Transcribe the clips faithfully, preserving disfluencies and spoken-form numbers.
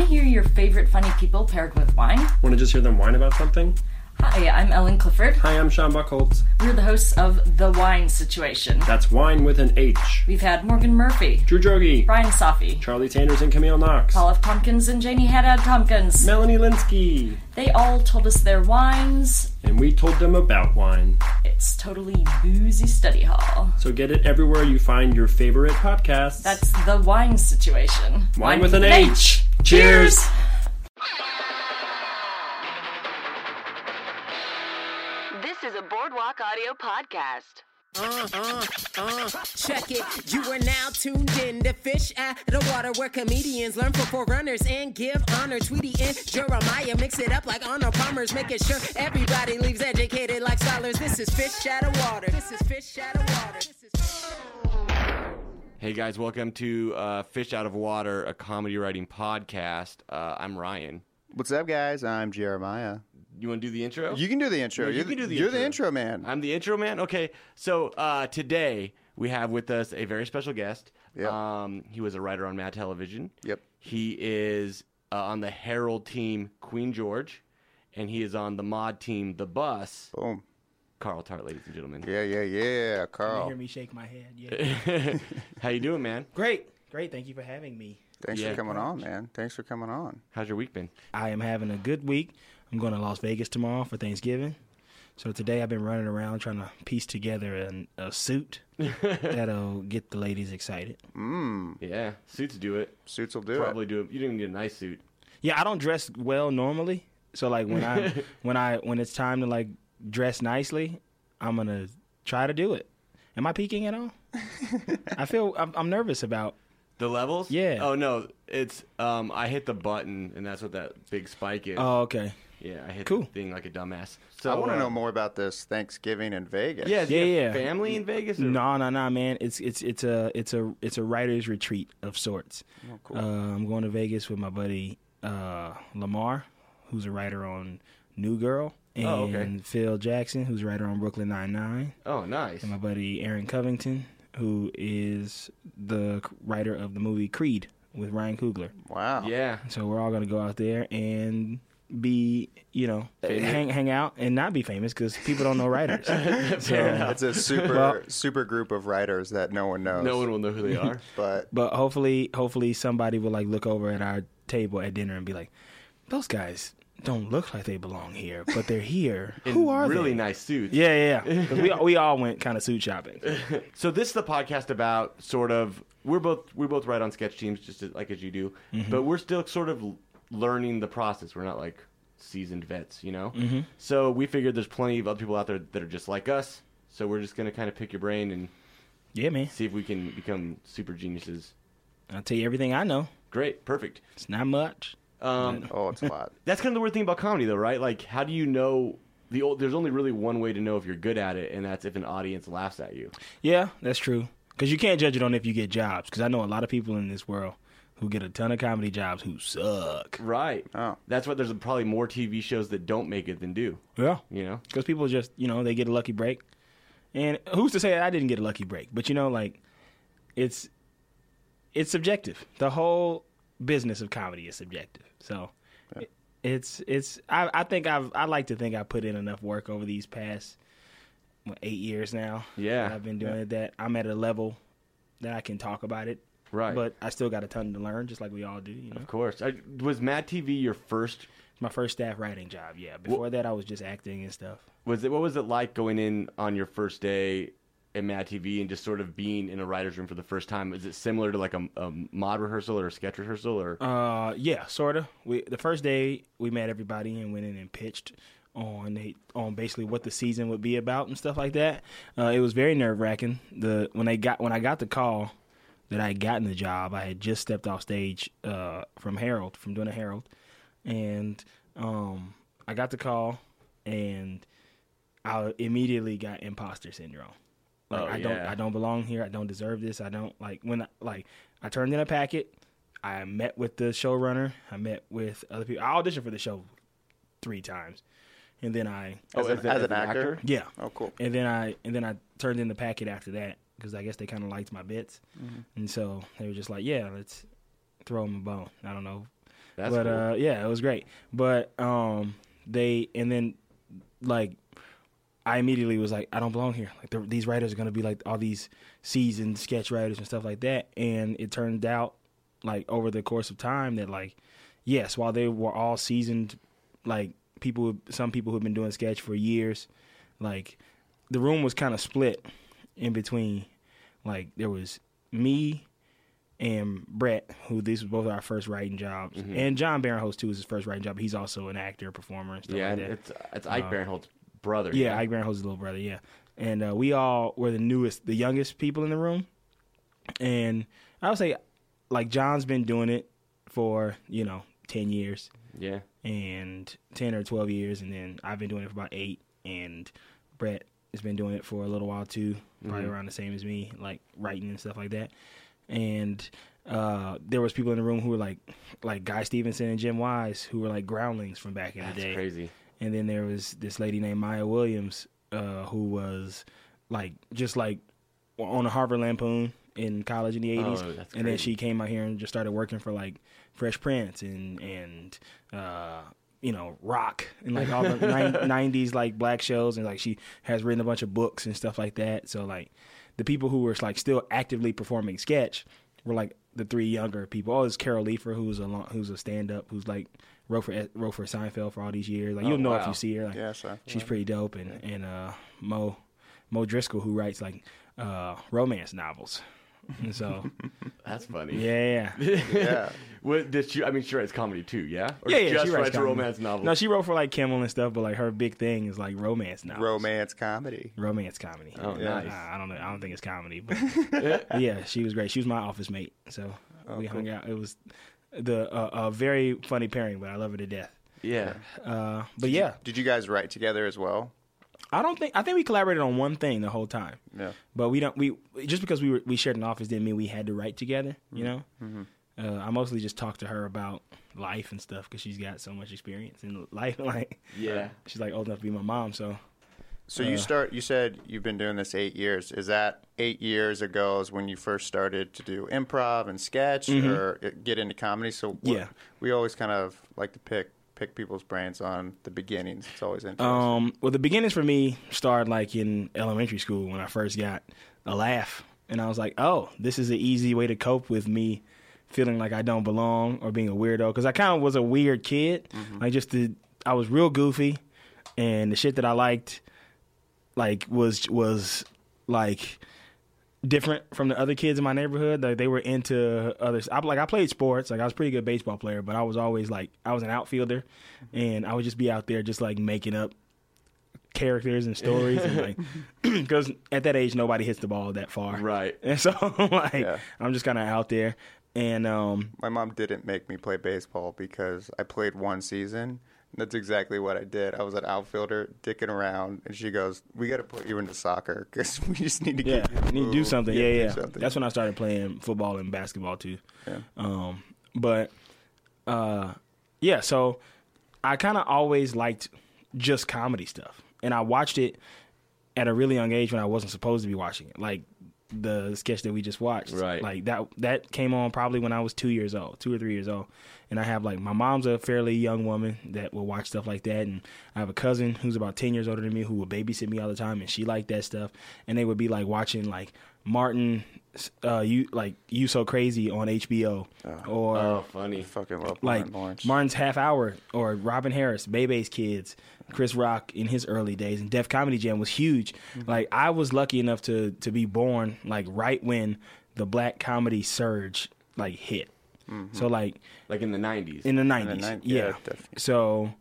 Want to hear your favorite funny people paired with wine? Want to just hear them whine about something? Hi, I'm Ellen Clifford. Hi, I'm Shawn Buckholz. We're the hosts of The Wine Situation. That's wine with an H. We've had Morgan Murphy, Drew Jogi, Brian Safi, Charlie Sanders and Camille Knox, Paul F. Tompkins and Janie Haddad-Tompkins, Melanie Linsky. They all told us their wines, and we told them about wine. It's totally boozy study hall. So get it everywhere you find your favorite podcasts. That's The Wine Situation. Wine, wine with, with an H. H. Cheers! This is a Boardwalk Audio podcast. Uh, uh, uh, check it. You are now tuned in to Fish at the Water, where comedians learn from forerunners and give honor. Tweety and Jeremiah mix it up like honor bombers, making sure everybody leaves educated like scholars. This is Fish at the Water. This is Fish at the Water. This is Fish at the Water. Hey guys, welcome to uh, Fish Out of Water, a comedy writing podcast. Uh, I'm Ryan. What's up, guys? I'm Jeremiah. You want to do the intro? You can do the intro. No, you you're, can do the you're intro. the intro man. I'm the intro man? Okay. So uh, today we have with us a very special guest. Yep. Um, he was a writer on Mad Television. Yep. He is uh, on the Harold team, Queen George, and he is on the Mod team, The Bus. Boom. Carl Tart, ladies and gentlemen. Yeah, yeah, yeah, Carl. You hear me shake my head. Yeah. How you doing, man? Great. Great. Thank you for having me. Thanks yeah, for coming on, man. Thanks for coming on. How's your week been? I am having a good week. I'm going to Las Vegas tomorrow for Thanksgiving. So today I've been running around trying to piece together an, a suit that'll get the ladies excited. Mm. Yeah, suits do it. Suits will do Probably it. Probably do it. You didn't even get a nice suit. Yeah, I don't dress well normally. So like when I when I when it's time to like dress nicely, I'm gonna try to do it. Am I peaking at all? I feel I'm, I'm nervous about. The levels? Yeah. Oh no, it's um I hit the button and that's what that big spike is. Oh, okay. Yeah, I hit cool. the thing like a dumbass. So I want to uh, know more about this Thanksgiving in Vegas. Yeah, yeah, yeah. Family in Vegas? Or? No, no, no, man. It's it's it's a it's a it's a writer's retreat of sorts. Oh, cool. Uh, I'm going to Vegas with my buddy uh, Lamar, who's a writer on New Girl, and oh, okay. Phil Jackson, who's a writer on Brooklyn Nine-Nine. Oh, nice. And my buddy Aaron Covington, who is the writer of the movie Creed with Ryan Coogler. Wow. Yeah. So we're all going to go out there and be, you know, famous. hang hang out and not be famous because people don't know writers. So it's a super well, super group of writers that no one knows. No one will know who they are. But but hopefully hopefully somebody will like look over at our table at dinner and be like, those guys don't look like they belong here, but they're here. Who are really they? Really nice suits. Yeah, yeah, yeah. we, we all went kind of suit shopping. So this is the podcast about sort of, we're both we both write on sketch teams, just as, like as you do, mm-hmm. but we're still sort of learning the process. We're not like seasoned vets, you know? Mm-hmm. So we figured there's plenty of other people out there that are just like us, so we're just going to kind of pick your brain and yeah, man. see if we can become super geniuses. I'll tell you everything I know. Great, perfect. It's not much. Um, oh, it's a lot. That's kind of the weird thing about comedy, though, right? Like, how do you know? The old, there's only really one way to know if you're good at it, and that's if an audience laughs at you. Yeah, that's true. Because you can't judge it on if you get jobs. Because I know a lot of people in this world who get a ton of comedy jobs who suck. Right. Oh. That's why there's probably more T V shows that don't make it than do. Yeah. You know, because people just, you know, they get a lucky break. And who's to say I didn't get a lucky break? But you know, like, it's it's subjective. The whole business of comedy is subjective. So yeah. it, it's it's I, I think I've I like to think I put in enough work over these past what, eight years now. Yeah. That I've been doing yeah. that. I'm at a level that I can talk about it. Right. But I still got a ton to learn, just like we all do. You know? Of course. I, was Mad T V your first? My first staff writing job, yeah. Before what, that, I was just acting and stuff. Was it? What was it like going in on your first day at Mad T V and just sort of being in a writer's room for the first time? Is it similar to like a, a mod rehearsal or a sketch rehearsal? Or uh, yeah, sort of. We the first day we met everybody and went in and pitched on they, on basically what the season would be about and stuff like that. Uh, it was very nerve wracking. The when they got when I got the call that I had gotten the job, I had just stepped off stage uh, from Harold from doing a Harold, and um, I got the call and I immediately got imposter syndrome. Like, oh, I yeah. don't, I don't belong here. I don't deserve this. I don't like when, I, like, I turned in a packet. I met with the showrunner. I met with other people. I auditioned for the show three times, and then I oh, as, as, a, as, as an actor, actor, yeah. Oh, cool. And then I, and then I turned in the packet after that because I guess they kind of liked my bits, mm-hmm. and so they were just like, yeah, let's throw them a bone. I don't know. That's but cool. uh, yeah, it was great. But um, they and then like I immediately was like, I don't belong here. Like the, these writers are gonna be like all these seasoned sketch writers and stuff like that. And it turned out like over the course of time that like yes, while they were all seasoned, like people, some people who've been doing sketch for years, like the room was kind of split in between. Like there was me and Brett, who these were both our first writing jobs, mm-hmm. and John Barinholtz too is his first writing job. He's also an actor, performer, and stuff yeah, like that. Yeah, it's it's Ike um, Barinholtz's brother. Yeah, yeah. Ike Barinholtz's little brother. Yeah, and uh, we all were the newest, the youngest people in the room, and I would say, like John's been doing it for you know ten years. Yeah, and ten or twelve years, and then I've been doing it for about eight, and Brett has been doing it for a little while too, probably mm-hmm. around the same as me, like writing and stuff like that. And uh, there was people in the room who were like, like Guy Stevenson and Jim Wise, who were like Groundlings from back in That's the day. That's crazy. And then there was this lady named Maya Williams, uh, who was like just like on the Harvard Lampoon in college in the eighties. Oh, that's and then she came out here and just started working for like Fresh Prince and and uh, you know Rock and like all the nineties like black shows, and like she has written a bunch of books and stuff like that. So like. The people who were like still actively performing sketch were like the three younger people. Oh, it's Carol Leifer, who's a long, who's a stand up, who's like wrote for wrote for Seinfeld for all these years. Like oh, you'll know wow. if you see her. Like, yeah, so, she's yeah. pretty dope. And yeah. and uh, Mo Mo Driscoll, who writes like uh, romance novels. And so that's funny. Yeah, yeah. yeah. What did she? I mean, she writes comedy too. Yeah. Or yeah, yeah. Just she writes, writes romance novels. No, she wrote for like Kimmel and stuff, but like her big thing is like romance novels. Romance comedy. Romance comedy. Oh, yeah. Nice. I, I don't know. I don't think it's comedy, but yeah. yeah, she was great. She was my office mate, so oh, we cool. hung out. It was the uh, a very funny pairing, but I love her to death. Yeah. Uh, but did yeah. You, did you guys write together as well? I don't think I think we collaborated on one thing the whole time. Yeah. But we don't we just because we were, we shared an office didn't mean we had to write together, you know? Mm-hmm. Uh, I mostly just talked to her about life and stuff cuz she's got so much experience in life like yeah. She's like old enough to be my mom, so So uh, you start you said you've been doing this eight years. Is that eight years ago is when you first started to do improv and sketch mm-hmm. or get into comedy? So yeah. we always kind of like to pick pick people's brains on the beginnings. It's always interesting. Um, well, the beginnings for me started like in elementary school when I first got a laugh. And I was like, oh, this is an easy way to cope with me feeling like I don't belong or being a weirdo. Because I kind of was a weird kid. Mm-hmm. Like just the, I was real goofy. And the shit that I liked like was was like different from the other kids in my neighborhood. Like they were into others. I, like I played sports. Like I was a pretty good baseball player, but I was always like I was an outfielder, and I would just be out there just like making up characters and stories, and like because at that age nobody hits the ball that far, right? And so like yeah. I'm just kind of out there. And um, my mom didn't make me play baseball because I played one season. That's exactly what I did. I was an outfielder, dicking around, and she goes, "We got to put you into soccer because we just need to yeah, get you need to do something." Yeah, yeah. Something. That's when I started playing football and basketball too. Yeah. Um, but uh, yeah, so I kind of always liked just comedy stuff, and I watched it at a really young age when I wasn't supposed to be watching it, like the sketch that we just watched. Right. Like that that came on probably when I was two years old, two or three years old. And I have, like, my mom's a fairly young woman that will watch stuff like that. And I have a cousin who's about ten years older than me who will babysit me all the time, and she liked that stuff. And they would be, like, watching, like, Martin, uh, you like You So Crazy on H B O. Oh, or, oh funny. I fucking love Martin Lawrence. Like, Martin's Half Hour or Robin Harris, Bebe's Kids, Chris Rock in his early days. And Def Comedy Jam was huge. Mm-hmm. Like, I was lucky enough to to be born, like, right when the black comedy surge, like, hit. Mm-hmm. So like, like in the nineties, in the nineties, yeah. yeah so,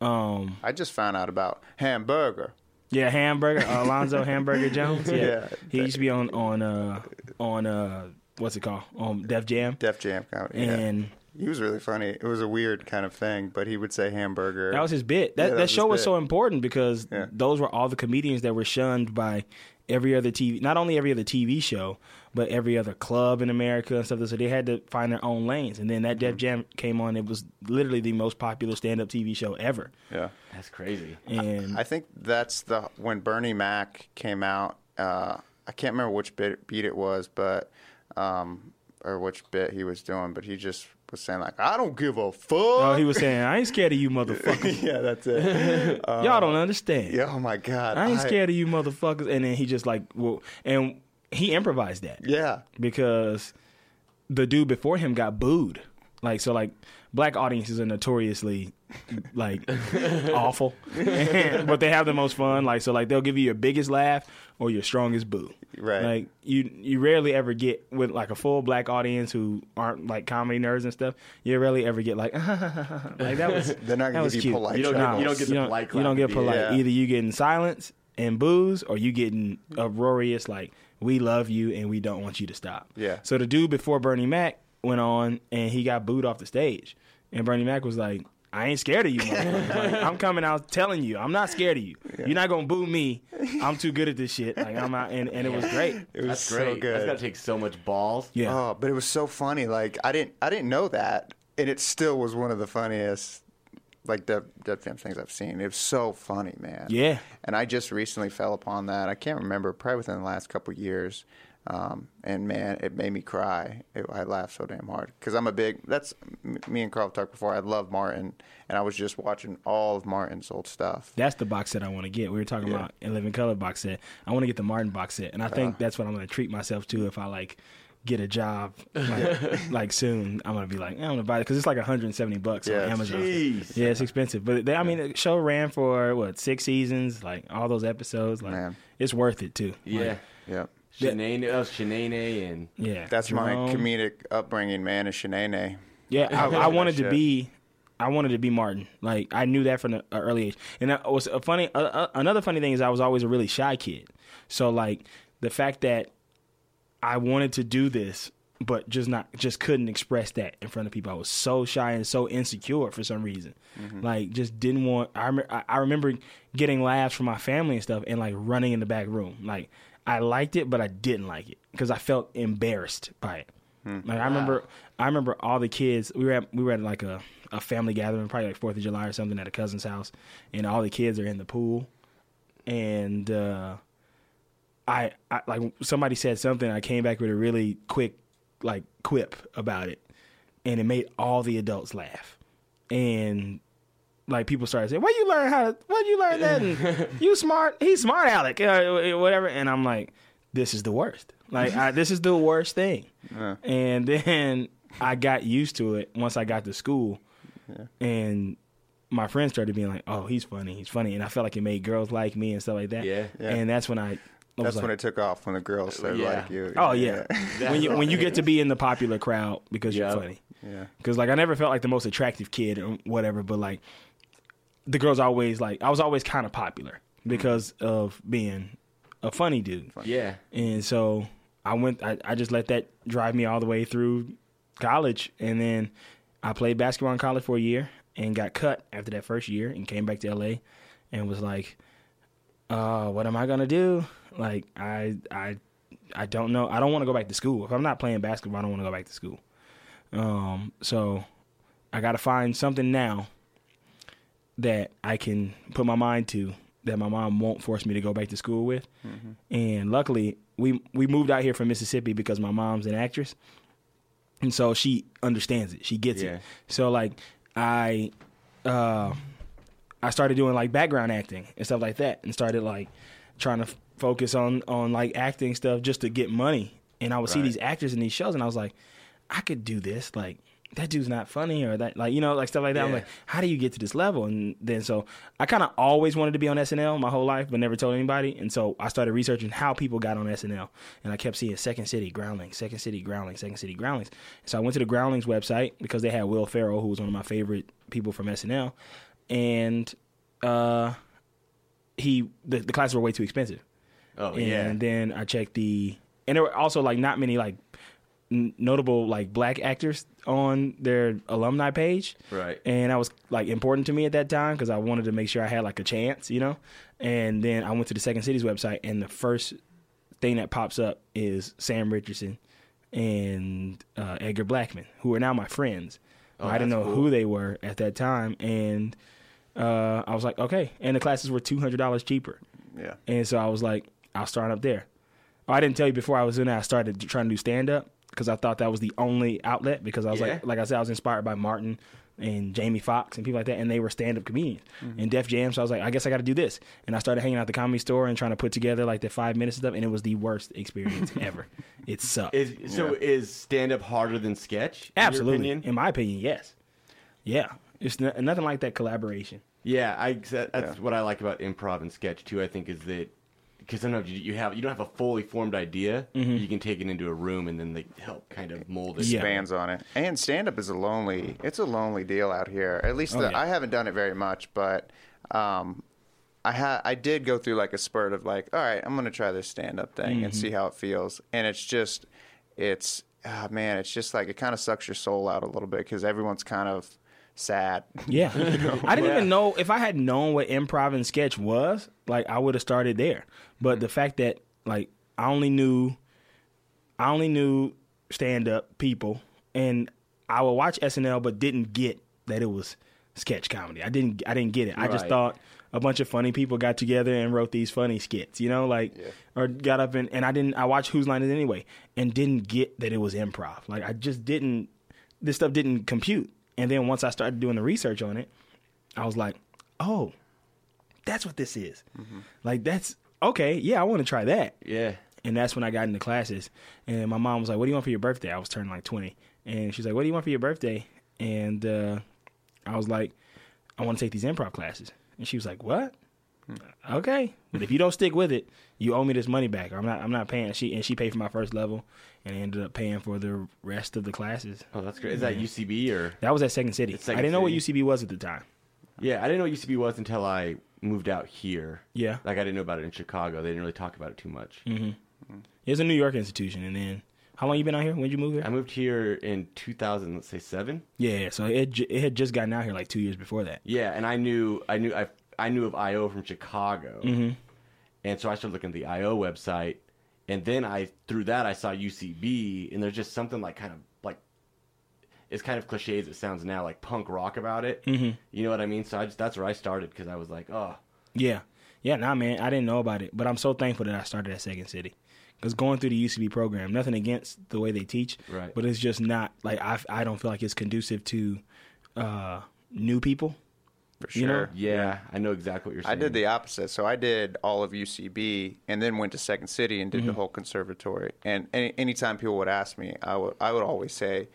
um, I just found out about Hamburger. Yeah, Hamburger, uh, Alonzo Hamburger Jones. Yeah, yeah he that, used to be on on uh, on uh, what's it called? On Def Jam. Def Jam comedy. And yeah. he was really funny. It was a weird kind of thing, but he would say Hamburger. That was his bit. That yeah, that, that was show was bit. so important because yeah. those were all the comedians that were shunned by every other T V, not only every other T V show, but every other club in America and stuff. So they had to find their own lanes. And then that Def Jam came on. It was literally the most popular stand-up T V show ever. Yeah. That's crazy. And I, I think that's the when Bernie Mac came out. Uh, I can't remember which bit, beat it was, but um, or which bit he was doing, but he just was saying, like, I don't give a fuck. No, he was saying, I ain't scared of you, motherfuckers. Yeah, that's it. Um, Y'all don't understand. Yeah, oh, my God. I ain't I... scared of you, motherfuckers. And then he just, like, well, and he improvised that. Yeah. Because the dude before him got booed. Like, so, like, black audiences are notoriously, like, awful. But they have the most fun. Like, so, like, they'll give you your biggest laugh or your strongest boo. Right. Like, you you rarely ever get with, like, a full black audience who aren't, like, comedy nerds and stuff. You rarely ever get, like, like, that was They're not going to give you polite. You don't, get, you don't get the you polite don't, You don't get polite. Yeah. Either you getting silence and boos or you getting uproarious, like, we love you and we don't want you to stop. Yeah. So, the dude before Bernie Mac went on and he got booed off the stage. And Bernie Mac was like, I ain't scared of you, motherfucker. Like, I'm coming out telling you, I'm not scared of you. Yeah. You're not going to boo me. I'm too good at this shit. Like, I'm out, and, and it was great. It was That's so great. good. That's got to take so much balls. Yeah. Oh, but it was so funny. Like, I didn't I didn't know that. And it still was one of the funniest, like, Def Jam things I've seen. It was so funny, man. Yeah. And I just recently fell upon that. I can't remember, probably within the last couple of years. Um, and man, it made me cry. It, I laughed so damn hard because I'm a big, that's me and Carl talked before. I love Martin and I was just watching all of Martin's old stuff. That's the box set I want to get. We were talking yeah. about eleven Color box set. I want to get the Martin box set. And I think uh, that's what I'm going to treat myself to if I like get a job like, yeah. like soon. I'm going to be like, I'm going to buy it because it's like one hundred seventy bucks yeah, on Amazon. Geez. Yeah, it's expensive. But they, I mean, the show ran for what, six seasons, like all those episodes. Like man. It's worth it too. Yeah. Like, yeah. Shanae, uh, Shanae and yeah, that's Jerome. My comedic upbringing, man. Is Shanae? Yeah, I, I wanted to be, I wanted to be Martin. Like I knew that from an early age. And that was a funny. Uh, another funny thing is I was always a really shy kid. So like the fact that I wanted to do this, but just not, just couldn't express that in front of people. I was so shy and so insecure for some reason. Mm-hmm. Like just didn't want. I rem- I remember getting laughs from my family and stuff, and like running in the back room, like. I liked it, but I didn't like it because I felt embarrassed by it. Mm. Like I remember, wow. I remember all the kids. We were at, we were at like a, a family gathering, probably like Fourth of July or something, at a cousin's house, and all the kids are in the pool. And uh, I, I like somebody said something. I came back with a really quick like quip about it, and it made all the adults laugh. And like people started saying, "Where you learn how to? Where you learn that? And you smart? He's smart, Alec, uh, whatever." And I'm like, "This is the worst. Like I, this is the worst thing." Uh. And then I got used to it once I got to school, yeah. and my friends started being like, "Oh, he's funny. He's funny." And I felt like it made girls like me and stuff like that. Yeah. yeah. And that's when I. I that's like, when it took off when the girls started yeah. like you. Oh yeah, yeah. when you when you get to be in the popular crowd because yeah. you're funny. Yeah. Because like I never felt like the most attractive kid or whatever, but like. The girls always like I was always kind of popular because of being a funny dude. Yeah, and so I went. I, I just let that drive me all the way through college, and then I played basketball in college for a year and got cut after that first year, and came back to L A and was like, uh, "What am I gonna do? Like, I I I don't know. I don't want to go back to school. If I'm not playing basketball, I don't want to go back to school. Um, so I got to find something now." That I can put my mind to that my mom won't force me to go back to school with. Mm-hmm. And luckily, we we moved out here from Mississippi because my mom's an actress. And so she understands it. She gets yeah. it. So, like, I uh, I started doing, like, background acting and stuff like that and started, like, trying to f- focus on, on, like, acting stuff just to get money. And I would right. see these actors in these shows, and I was like, I could do this, like, that dude's not funny or that, like, you know, like stuff like that. Yeah. I'm like, how do you get to this level? And then so I kind of always wanted to be on S N L my whole life, but never told anybody. And so I started researching how people got on S N L. And I kept seeing Second City, Groundlings, Second City, Groundlings, Second City, Groundlings. So I went to the Groundlings website because they had Will Ferrell, who was one of my favorite people from S N L. And uh, he the, the classes were way too expensive. Oh, and yeah. And then I checked the – and there were also, like, not many, like – notable like black actors on their alumni page, right? And that was like important to me at that time because I wanted to make sure I had like a chance, you know. And then I went to the Second City's website, and the first thing that pops up is Sam Richardson and uh, Edgar Blackman, who are now my friends. Oh, I didn't know cool. who they were at that time, and uh, I was like, okay. And the classes were two hundred dollars cheaper, yeah. And so I was like, I'll start up there. Oh, I didn't tell you before I was in there. I started trying to do stand up. because I thought that was the only outlet, because I was yeah. like, like I said, I was inspired by Martin and Jamie Foxx and people like that, and they were stand-up comedians mm-hmm. and Def Jam. So I was like, I guess I got to do this, and I started hanging out at the Comedy Store and trying to put together like the five minutes stuff, and it was the worst experience ever. It sucked. Is, yeah. So is stand-up harder than sketch? Absolutely, in, in my opinion, yes. Yeah, it's n- nothing like that collaboration. Yeah, I that's yeah. what I like about improv and sketch too. I think is that. Because sometimes you have you don't have a fully formed idea. Mm-hmm. You can take it into a room, and then they help kind of mold it. Expands yeah. on it. And stand-up is a lonely, it's a lonely deal out here. At least oh, the, yeah. I haven't done it very much, but um, I ha- I did go through like a spurt of like, all right, I'm going to try this stand-up thing mm-hmm. and see how it feels. And it's just, it's, oh, man, it's just like it kind of sucks your soul out a little bit because everyone's kind of sad. Yeah. You know? I didn't yeah. even know, if I had known what improv and sketch was, like I would have started there. But mm-hmm. the fact that like I only knew I only knew stand-up people, and I would watch S N L but didn't get that it was sketch comedy. I didn't I didn't get it. Right. I just thought a bunch of funny people got together and wrote these funny skits, you know, like yeah. or got up and, and I didn't I watched Whose Line Is It Anyway and didn't get that it was improv. Like I just didn't this stuff didn't compute. And then once I started doing the research on it, I was like, oh, that's what this is. Mm-hmm. Like, that's, okay, yeah, I want to try that. Yeah. And that's when I got into classes. And my mom was like, what do you want for your birthday? I was turning like twenty. And she's like, what do you want for your birthday? And uh, I was like, I want to take these improv classes. And she was like, what? Mm-hmm. Okay. But if you don't stick with it, you owe me this money back. Or I'm not I'm not paying. She And she paid for my first level. And I ended up paying for the rest of the classes. Oh, that's great. Is that U C B or? That was at Second City. Second I didn't know City. what U C B was at the time. Yeah, I didn't know what U C B was until I moved out here. Yeah. Like, I didn't know about it in Chicago. They didn't really talk about it too much. Mm-hmm. Mm-hmm. It was a New York institution. And then, how long you been out here? When did you move here? I moved here in two thousand, let's say, seven. Yeah, so it it had just gotten out here like two years before that. Yeah, and I knew I knew I, I knew of I O from Chicago. Mm-hmm. And so I started looking at the I O website. And then I, through that, I saw U C B, and there's just something like kind of like, it's kind of cliche as it sounds now, like punk rock about it. Mm-hmm. You know what I mean? So I just, that's where I started because I was like, oh. Yeah. Yeah, nah, man, I didn't know about it. But I'm so thankful that I started at Second City. Because going through the U C B program, nothing against the way they teach. Right. But it's just not, like, I, I don't feel like it's conducive to uh, new people. For sure. You know? Yeah, yeah, I know exactly what you're saying. I did the opposite. So I did all of U C B and then went to Second City and did mm-hmm. the whole conservatory. And any anytime people would ask me, I would I would always say,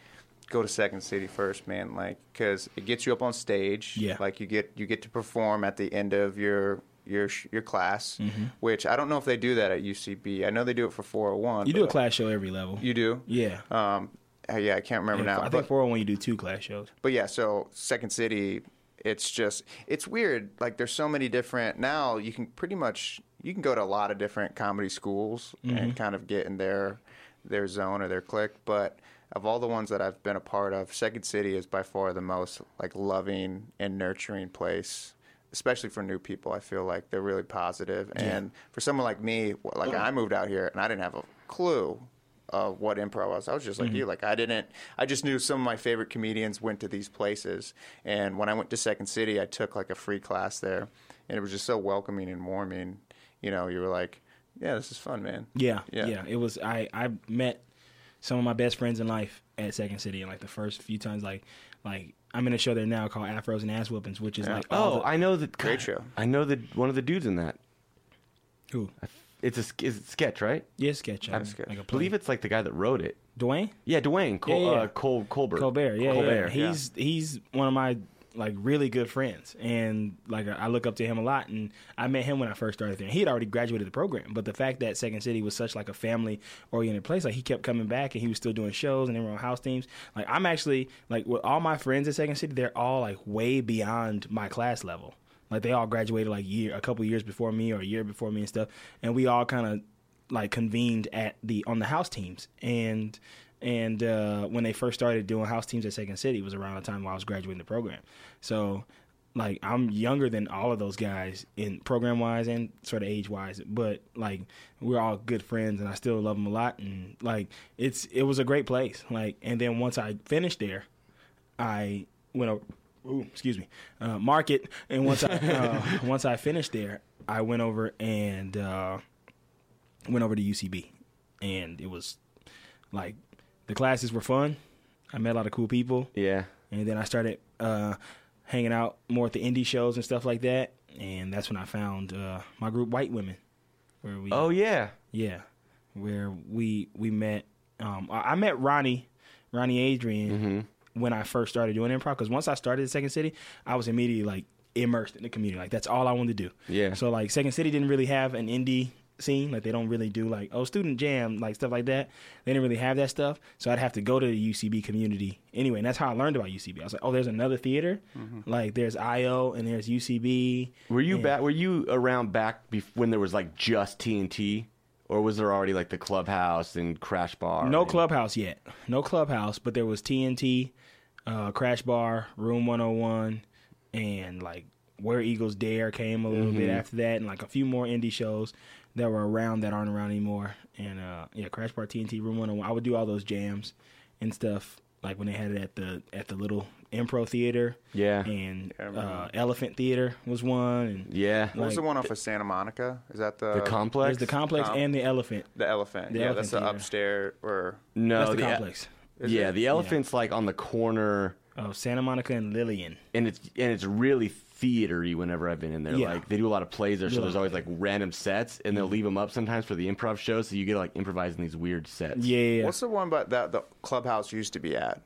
go to Second City first, man, like, because it gets you up on stage. Yeah. Like you get you get to perform at the end of your your your class, mm-hmm. which I don't know if they do that at U C B. I know they do it for four oh one. You do a class show every level. You do? Yeah. Um. Yeah, I can't remember yeah, now. I but, think four oh one you do two class shows. But yeah, so Second City. It's just, it's weird. Like, there's so many different, now you can pretty much, you can go to a lot of different comedy schools mm-hmm. and kind of get in their their zone or their clique. But of all the ones that I've been a part of, Second City is by far the most, like, loving and nurturing place, especially for new people. I feel like they're really positive. Yeah. And for someone like me, like, oh. I moved out here and I didn't have a clue of what improv was. I was just like mm-hmm. you. Like, I didn't, I just knew some of my favorite comedians went to these places. And when I went to Second City, I took like a free class there. And it was just so welcoming and warming. You know, you were like, yeah, this is fun, man. Yeah. Yeah. yeah. It was, I, I met some of my best friends in life at Second City. And like the first few times, like, like, I'm in a show there now called Afros and Ass Whoopings, which is yeah. like, oh, the, I know the great show. I know the one of the dudes in that. Who? I It's a is it sketch, right? Yeah, sketch. I sketch. Like believe it's like the guy that wrote it. Dwayne? Yeah, Dwayne. Col- yeah, yeah. Uh, Col- Colbert. Colbert, yeah. Colbert. Yeah. He's yeah. he's one of my like really good friends, and like I look up to him a lot. And I met him when I first started there. He had already graduated the program, but the fact that Second City was such like a family oriented place, like he kept coming back, and he was still doing shows, and they were on house teams. Like I'm actually like with all my friends at Second City, they're all like way beyond my class level. Like, they all graduated, like, year a couple years before me or a year before me and stuff. And we all kind of, like, convened at the on the house teams. And and uh, when they first started doing house teams at Second City, it was around the time while I was graduating the program. So, like, I'm younger than all of those guys in program-wise and sort of age-wise. But, like, we're all good friends, and I still love them a lot. And, like, it's it was a great place. Like, and then once I finished there, I went over... Ooh, excuse me, uh, market. And once I uh, once I finished there, I went over and uh, went over to U C B, and it was like the classes were fun. I met a lot of cool people. Yeah. And then I started uh, hanging out more at the indie shows and stuff like that. And that's when I found uh, my group, White Women. Where we, oh, yeah. Yeah. Where we we met. Um, I met Ronnie, Ronnie Adrian, mm-hmm. when I first started doing improv. Because once I started at Second City, I was immediately, like, immersed in the community. Like, that's all I wanted to do. Yeah. So, like, Second City didn't really have an indie scene. Like, they don't really do, like, oh, student jam, like, stuff like that. They didn't really have that stuff. So I'd have to go to the U C B community anyway. And that's how I learned about U C B. I was like, oh, there's another theater. Mm-hmm. Like, there's I O and there's U C B. Were you and... back? Were you around back bef- when there was, like, just T N T? Or was there already, like, the Clubhouse and Crash Bar? No and... Clubhouse yet. No Clubhouse, but there was T N T, uh, Crash Bar, Room one oh one, and, like, Where Eagles Dare came a little mm-hmm. bit after that, and, like, a few more indie shows that were around that aren't around anymore. And, uh, yeah, Crash Bar, T N T, Room one oh one. I would do all those jams and stuff, like, when they had it at the at the little Impro Theater. Yeah. And yeah, uh, Elephant Theater was one. And, yeah. What like, was the one off of Santa Monica? Is that the... The complex? There's the complex um, and the elephant. The elephant. The yeah, elephant that's theater. The upstairs or... No, that's the, the complex. E- yeah, it? the elephant's, yeah. like, on the corner... Oh, Santa Monica and Lillian. And it's and it's really theatery whenever I've been in there. Yeah. Like, they do a lot of plays there, so yeah. there's always, like, random sets, and they'll leave them up sometimes for the improv shows, so you get, like, improvising these weird sets. Yeah, yeah, yeah. What's the one but that the Clubhouse used to be at?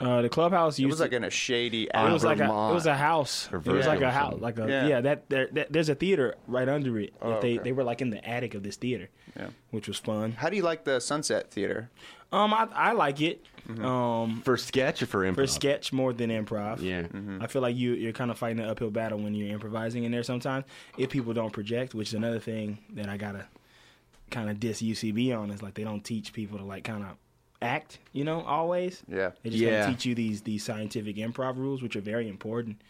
Uh, the Clubhouse used It was, to, like, in a shady... It was, like, a, it was a house. It was, like, a house. Like a, yeah, yeah that, that there's a theater right under it. Oh, they, okay. they were, like, in the attic of this theater, yeah. which was fun. How do you like the Sunset Theater? Um, I, I like it. Mm-hmm. Um, for sketch or for improv? For sketch more than improv. Yeah. Mm-hmm. I feel like you, you're kind of fighting an uphill battle when you're improvising in there sometimes if people don't project, which is another thing that I got to kind of diss U C B on is, like, they don't teach people to, like, kind of act, you know, always. Yeah. They just yeah. don't teach you these these scientific improv rules, which are very important.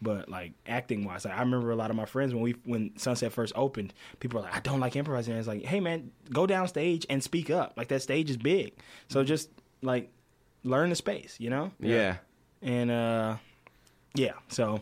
But, like, acting-wise, like, I remember a lot of my friends, when we when Sunset first opened, people were like, I don't like improvising. And it's like, hey, man, go down stage and speak up. Like, that stage is big. So just, like, learn the space, you know? Yeah. And, uh, yeah, so...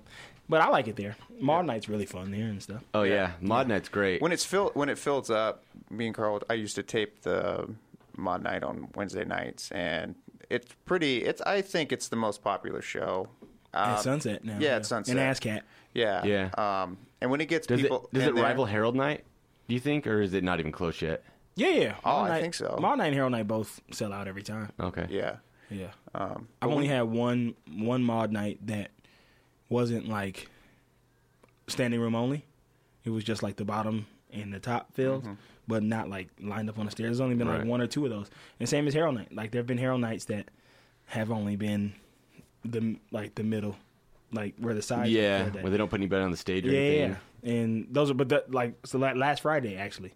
But I like it there. Mod yeah. Night's really fun there and stuff. Oh, yeah. yeah. Mod yeah. Night's great. When it's fill- when it fills up, me and Carl, I used to tape the Mod Night on Wednesday nights, and it's pretty... It's I think it's the most popular show. Um, at Sunset now. Yeah, at Sunset. And ASCAT. Yeah. Yeah. Um, and when it gets does people... It, does it there, rival Harold Night, do you think? Or is it not even close yet? Yeah, yeah. Oh, Mod I Night, think so. Mod Night and Harold Night both sell out every time. Okay. Yeah. Yeah. Um, I've only when, had one one Mod Night that wasn't, like, standing room only. It was just, like, the bottom and the top filled, mm-hmm. but not, like, lined up on the stairs. There's only been, right. like, one or two of those. And same as Harold Night. Like, there have been Harold Nights that have only been... The like the middle, like where the sides. Yeah, are where they don't put anybody on the stage. Or yeah, anything. Yeah, and those are. But the, like so last Friday actually,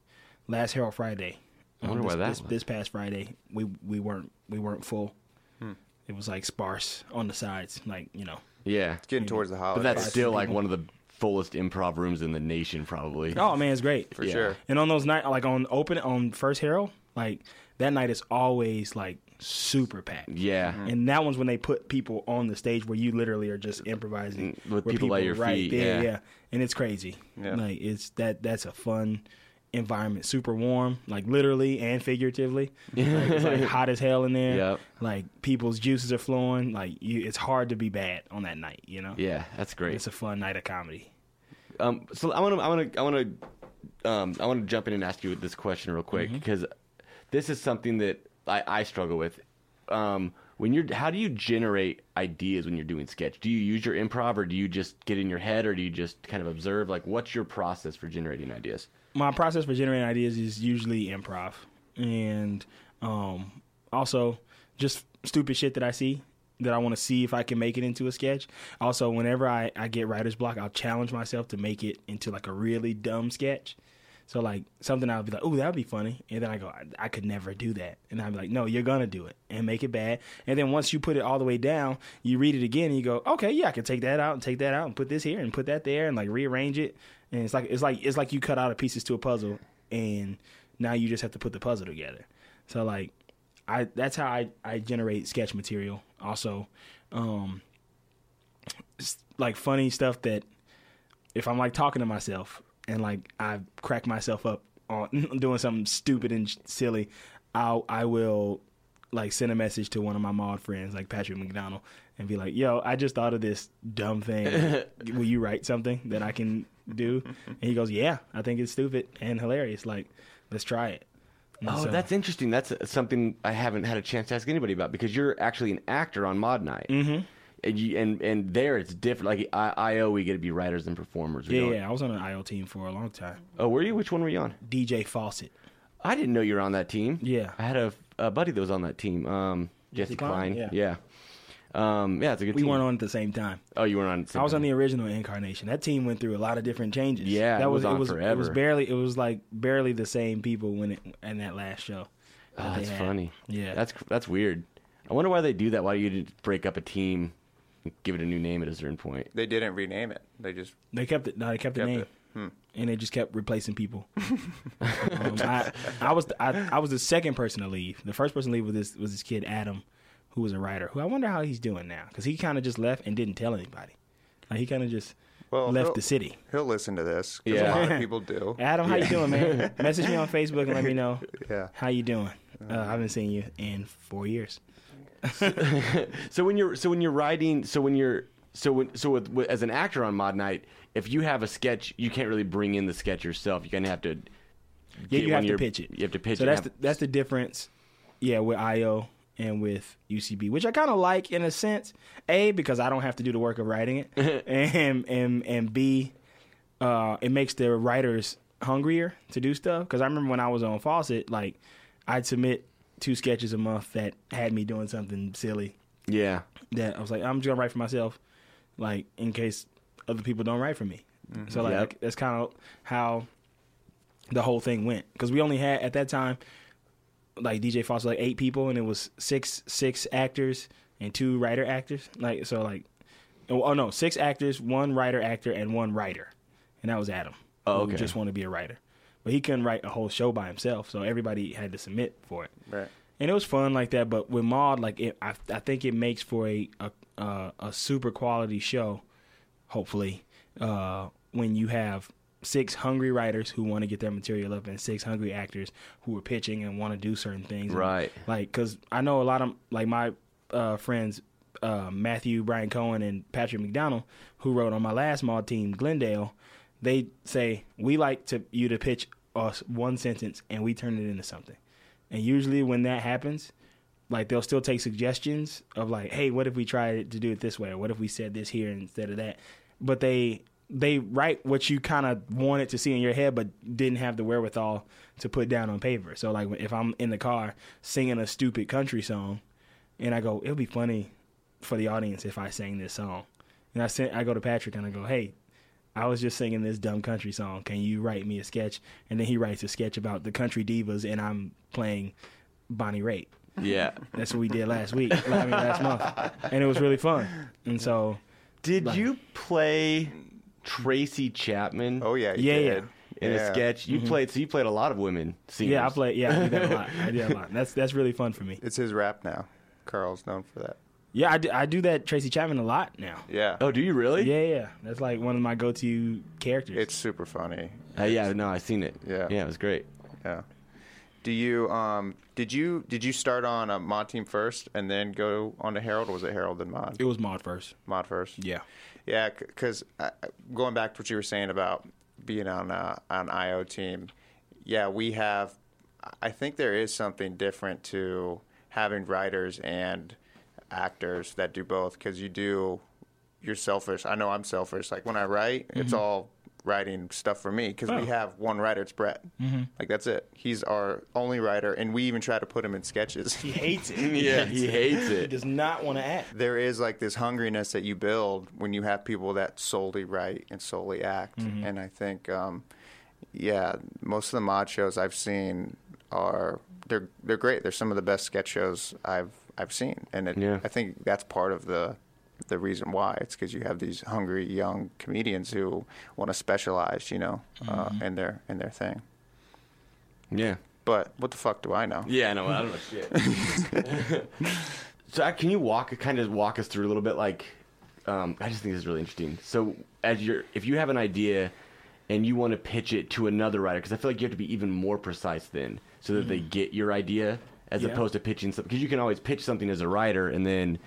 last Harold Friday. I wonder um, this, why that this, was. This past Friday we, we weren't we weren't full. Hmm. It was like sparse on the sides, like you know. Yeah, it's getting towards the holidays. But that's still like one of the fullest improv rooms in the nation, probably. Oh man, it's great for yeah. sure. And on those nights, like on open on first Harold, like that night is always like. Super packed. Yeah. Mm-hmm. And that one's when they put people on the stage where you literally are just improvising. With people, people at your right feet. There, yeah. yeah. And it's crazy. Yeah. Like, it's that that's a fun environment. Super warm, like literally and figuratively. Like, it's like hot as hell in there. Yep. Like, people's juices are flowing. Like, you, it's hard to be bad on that night, you know? Yeah, that's great. It's a fun night of comedy. Um, so I want to I want to I want to um I want to jump in and ask you this question real quick because mm-hmm. this is something that I, I struggle with um, when you're. How do you generate ideas when you're doing sketch? Do you use your improv, or do you just get in your head, or do you just kind of observe? Like, what's your process for generating ideas? My process for generating ideas is usually improv, and um, also just stupid shit that I see that I want to see if I can make it into a sketch. Also, whenever I, I get writer's block, I'll challenge myself to make it into like a really dumb sketch. So, like, something I would be like, oh, that would be funny. And then I go, I, I could never do that. And I'd be like, no, you're going to do it and make it bad. And then once you put it all the way down, you read it again and you go, okay, yeah, I can take that out and take that out and put this here and put that there and, like, rearrange it. And it's like it's like, it's like you cut out the pieces to a puzzle and now you just have to put the puzzle together. So, like, I that's how I, I generate sketch material. Also, um, like, funny stuff that if I'm, like, talking to myself and, like, I crack myself up on doing something stupid and silly, I'll, I will, like send a message to one of my mod friends, like Patrick McDonald, and be like, yo, I just thought of this dumb thing. Will you write something that I can do? And he goes, yeah, I think it's stupid and hilarious. Like, let's try it. And oh, so, that's interesting. That's something I haven't had a chance to ask anybody about, because you're actually an actor on Mod Night. Mm-hmm. And, you, and and there it's different. Like I O, we get to be writers and performers. Yeah, yeah. I was on an I O team for a long time. Oh, were you? Which one were you on? D J Fawcett. I didn't know you were on that team. Yeah. I had a, a buddy that was on that team, um, Jesse Klein. Klein. Yeah. Yeah. Um, yeah, it's a good we team. We weren't on at the same time. Oh, you weren't on at the same time. I was time. on the original incarnation. That team went through a lot of different changes. Yeah, that it was, was on it was, forever. It was, barely, it was like barely the same people when it, in that last show. That oh, that's had. funny. Yeah. That's, that's weird. I wonder why they do that. Why you didn't break up a team, give it a new name at a certain point. They didn't rename it. They just they kept it. No, they kept, kept the name, it. Hmm. And they just kept replacing people. um, I, I was I, I was the second person to leave. The first person to leave was this was this kid Adam, who was a writer. Who I wonder how he's doing now, because he kind of just left and didn't tell anybody. Like, he kind of just well, left the city. He'll listen to this. Yeah, a lot of people do. Adam, how yeah. you doing, man? Message me on Facebook and let me know. Yeah, how you doing? Uh, I haven't seen you in four years. so when you're so when you're writing so when you're so when, so with, with, as an actor on Mod Night, if you have a sketch, you can't really bring in the sketch yourself. You kind of have to yeah you have to pitch it. You have to pitch so it. So that's the, that's the difference. Yeah, with I O and with U C B, which I kind of like in a sense. A, because I don't have to do the work of writing it, and and and B, uh, it makes the writers hungrier to do stuff. Because I remember when I was on Fawcett, like I'd submit two sketches a month that had me doing something silly. Yeah. That I was like, I'm just gonna write for myself, like, in case other people don't write for me. Mm-hmm. So like yep. that's kind of how the whole thing went, because we only had at that time, like D J Foster, like eight people, and it was six six actors and two writer actors. Like so, like oh no, six actors, one writer actor, and one writer, and that was Adam. Oh, okay. Who just wanted to be a writer. But he couldn't write a whole show by himself, so everybody had to submit for it. Right. And it was fun like that, but with Maude, like it, I, I think it makes for a a, uh, a super quality show, hopefully, uh, when you have six hungry writers who want to get their material up and six hungry actors who are pitching and want to do certain things. Right. And, like, because I know a lot of, like, my uh, friends, uh, Matthew, Brian Cohen, and Patrick McDonald, who wrote on my last Maude team, Glendale, they say, we like to you to pitch us one sentence, and we turn it into something. And usually when that happens, like, they'll still take suggestions of, like, hey, what if we tried to do it this way? Or what if we said this here instead of that? But they they write what you kind of wanted to see in your head but didn't have the wherewithal to put down on paper. So, like, if I'm in the car singing a stupid country song, and I go, it'll be funny for the audience if I sang this song. And I, sent, I go to Patrick, and I go, hey, I was just singing this dumb country song. Can you write me a sketch? And then he writes a sketch about the country divas, and I'm playing Bonnie Raitt. Yeah. That's what we did last week, like, I mean, last month. And it was really fun. And so... Did like, you play Tracy Chapman? Oh, yeah. Yeah, did. yeah. In yeah. a sketch. You mm-hmm. played, so you played a lot of women singers. Yeah, I played, yeah, I did that a lot. I did a lot. That's, that's really fun for me. It's his rap now. Carl's known for that. Yeah, I do, I do that Tracy Chapman a lot now. Yeah. Oh, do you really? Yeah, yeah. That's like one of my go-to characters. It's super funny. Uh, yeah, no, I've seen it. Yeah. Yeah, it was great. Yeah. Do you, um, did you, did you start on a Mod team first and then go on to Harold, or was it Harold and Mod? It was Mod first. Mod first? Yeah. Yeah, because c- going back to what you were saying about being on uh, an I O team, yeah, we have, I think there is something different to having writers and actors that do both, because you do you're selfish. I know I'm selfish. Like, when I write, mm-hmm. it's all writing stuff for me, because oh. we have one writer. It's Brett. Mm-hmm. Like, that's it. He's our only writer, and we even try to put him in sketches. He hates it. yeah, he hates it. He does not want to act. There is like this hungriness that you build when you have people that solely write and solely act. Mm-hmm. And I think, um, yeah, most of the Mod shows I've seen are they're they're great. They're some of the best sketch shows I've. I've seen, and it, yeah. I think that's part of the the reason why. It's because you have these hungry young comedians who want to specialize, you know, mm-hmm. uh, in their in their thing. Yeah, but what the fuck do I know? Yeah, I know. I don't know shit. So, can you walk kind of walk us through a little bit? Like, um, I just think this is really interesting. So, as you're, if you have an idea and you want to pitch it to another writer, because I feel like you have to be even more precise then, so that mm-hmm. they get your idea. as yeah. opposed to pitching something. Because you can always pitch something as a writer, and then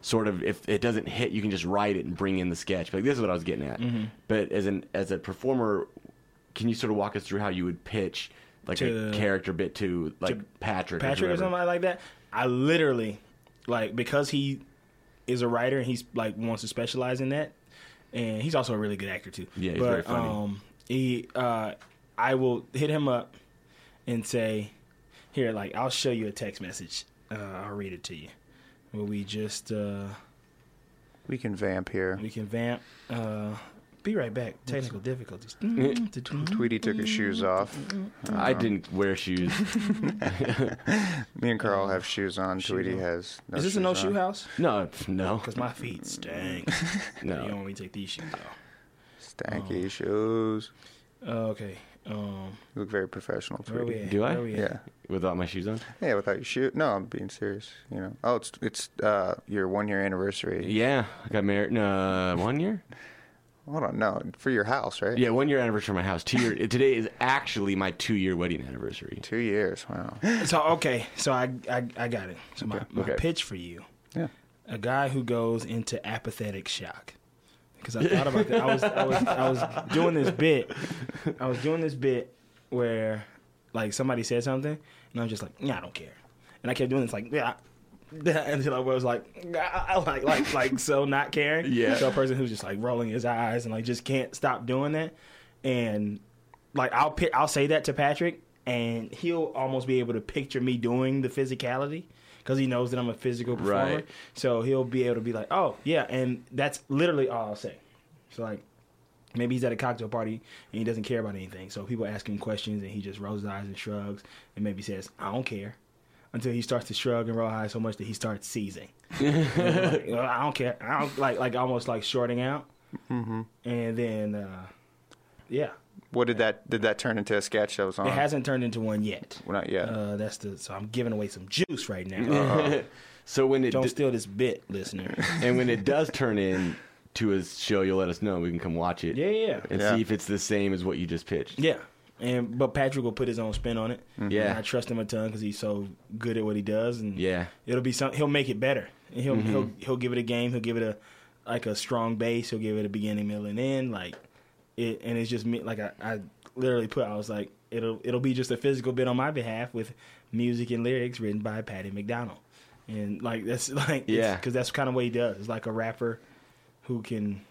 sort of if it doesn't hit, you can just write it and bring in the sketch. Like, this is what I was getting at. Mm-hmm. But as an as a performer, can you sort of walk us through how you would pitch like to, a character bit to like to Patrick, Patrick or, or somebody like that? I literally like because he is a writer and he's like wants to specialize in that, and he's also a really good actor too. Yeah, he's but, very funny. Um, he, uh, I will hit him up and say, "Here, like I'll show you a text message. Uh, I'll read it to you. Will we just uh, we can vamp here. We can vamp." Uh, Be right back. Technical difficulties. Tweety took his shoes off. I, I didn't wear shoes. Me and Carl have shoes on. Shoe Tweety on. has no Is this a no shoe on. house? No. No. Because my feet stank. No. You don't want me to take these shoes off. Stanky um, shoes. Okay. Um, you look very professional, Tweety. Do I? Yeah. Without my shoes on? Yeah, without your shoes. No, I'm being serious. You know. Oh, it's it's uh, your one-year anniversary. Yeah. I got married. No, one year? Hold on, no, for your house, right? Yeah, one year anniversary of my house. Two year today is actually my two year wedding anniversary. Two years, wow. So okay, so I I, I got it. So my, okay. my okay. pitch for you, yeah, a guy who goes into apathetic shock. Because I thought about that, I was I was I was doing this bit, I was doing this bit where like somebody said something, and I'm just like, nah, I don't care, and I kept doing this like, yeah. I, until I was like, like, like, like, so not caring. Yeah. So a person who's just like rolling his eyes and like just can't stop doing that, and like I'll pi- I'll say that to Patrick, and he'll almost be able to picture me doing the physicality because he knows that I'm a physical performer. Right. So he'll be able to be like, oh yeah, and that's literally all I'll say. So like, maybe he's at a cocktail party and he doesn't care about anything. So people ask him questions and he just rolls his eyes and shrugs and maybe says, I don't care. Until he starts to shrug and roll high so much that he starts seizing. Like, well, I don't care. I don't like like almost like shorting out. Mm-hmm. And then, uh, yeah. What did that did that turn into a sketch that was on? It hasn't turned into one yet. Well, not yet. Uh, that's the so I'm giving away some juice right now. Uh-huh. So when it don't d- steal this bit, listener. And when it does turn in to a show, you'll let us know. We can come watch it. Yeah, yeah. And yeah. see if it's the same as what you just pitched. Yeah. And but Patrick will put his own spin on it. Mm-hmm. Yeah, and I trust him a ton because he's so good at what he does, and yeah, it'll be some. He'll make it better. And he'll mm-hmm. he'll he'll give it a game. He'll give it a like a strong base. He'll give it a beginning, middle, and end. Like it, and it's just me. Like I, I literally put. I was like, it'll it'll be just a physical bit on my behalf with music and lyrics written by Patty McDonald, and like that's like yeah, because that's kind of what he does. It's like a rapper who can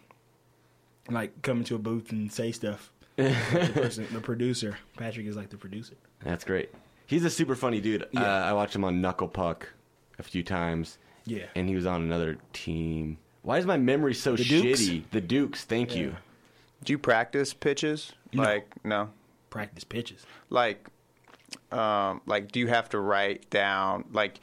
like come into a booth and say stuff. the, person, the producer. Patrick is like the producer. That's great. He's a super funny dude. Yeah. Uh, I watched him on Knuckle Puck a few times. Yeah. And he was on another team. Why is my memory so the shitty? The Dukes, thank yeah. you. Do you practice pitches? No. Like, no? Practice pitches. Like, um, like, do you have to write down, like,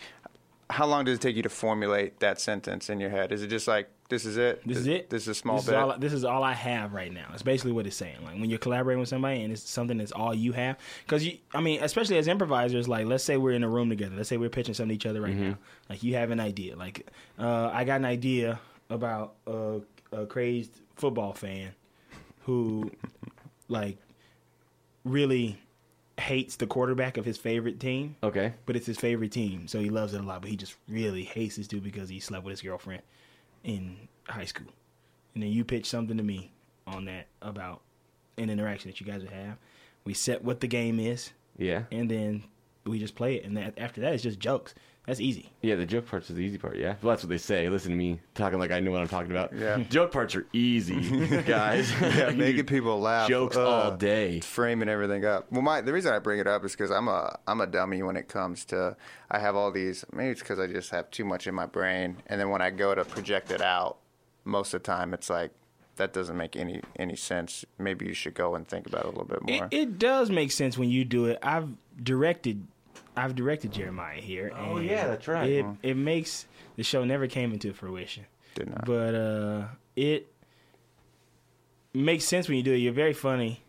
how long does it take you to formulate that sentence in your head? Is it just like, this is it? This is it? This is a small this bit? Is all, this is all I have right now. It's basically what it's saying. Like, when you're collaborating with somebody and it's something that's all you have. Because, you, I mean, especially as improvisers, like, let's say we're in a room together. Let's say we're pitching something to each other right mm-hmm. now. Like, you have an idea. Like, uh, I got an idea about a, a crazed football fan who, like, really hates the quarterback of his favorite team. Okay. But it's his favorite team, so he loves it a lot. But he just really hates this dude because he slept with his girlfriend in high school. And then you pitch something to me on that about an interaction that you guys would have. We set what the game is. Yeah. And then we just play it. And that, after that, it's just jokes. That's easy. Yeah, the joke parts is the easy part, yeah. Well, that's what they say. Listen to me talking like I know what I'm talking about. Yeah. Joke parts are easy, guys. Yeah, making people laugh. Jokes uh, all day. Framing everything up. Well, my the reason I bring it up is because I'm a, I'm a dummy when it comes to, I have all these, maybe it's because I just have too much in my brain. And then when I go to project it out, most of the time it's like, that doesn't make any, any sense. Maybe you should go and think about it a little bit more. It, it does make sense when you do it. I've directed I've directed Jeremiah here. Oh, yeah, that's right. It, huh. it makes... The show never came into fruition. Did not. But uh, it makes sense when you do it. You're very funny.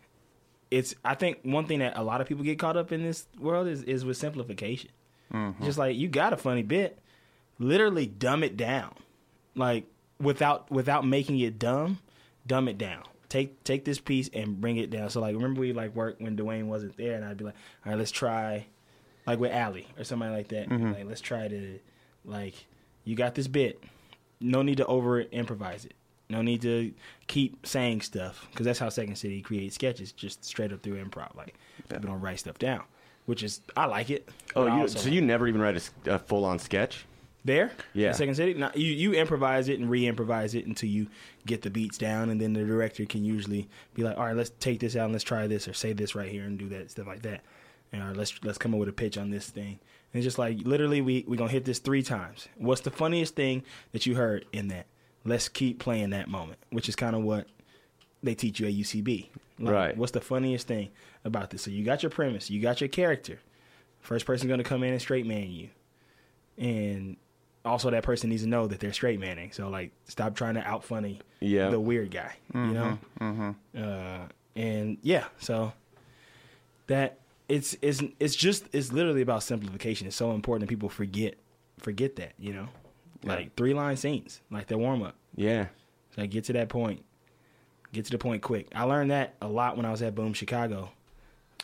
It's I think one thing that a lot of people get caught up in this world is, is with simplification. Mm-hmm. Just like, you got a funny bit. Literally dumb it down. Like, without without making it dumb, dumb it down. Take take this piece and bring it down. So, like, remember we, like, worked when Dwayne wasn't there, and I'd be like, all right, let's try... like with Allie or somebody like that. Mm-hmm. Like, let's try to, like, you got this bit. No need to over-improvise it. No need to keep saying stuff, because that's how Second City creates sketches, just straight up through improv. Like, yeah. people don't write stuff down, which is, I like it. Oh, you, so like you never even write a, a full-on sketch? There? Yeah. In Second City? No, you, you improvise it and re-improvise it until you get the beats down, and then the director can usually be like, all right, let's take this out and let's try this, or say this right here and do that, stuff like that. And, or let's let's come up with a pitch on this thing. And it's just like, literally, we, we're going to hit this three times. What's the funniest thing that you heard in that? Let's keep playing that moment, which is kind of what they teach you at U C B. Like, right. What's the funniest thing about this? So you got your premise. You got your character. First person's going to come in and straight man you. And also that person needs to know that they're straight manning. So, like, stop trying to out-funny yeah. the weird guy, mm-hmm, you know? Mm-hmm. Uh, and, yeah, so that... It's it's it's just it's literally about simplification. It's so important that people forget forget that, you know, yeah. like three line scenes, like the warm up. Yeah, like get to that point, get to the point quick. I learned that a lot when I was at Boom Chicago.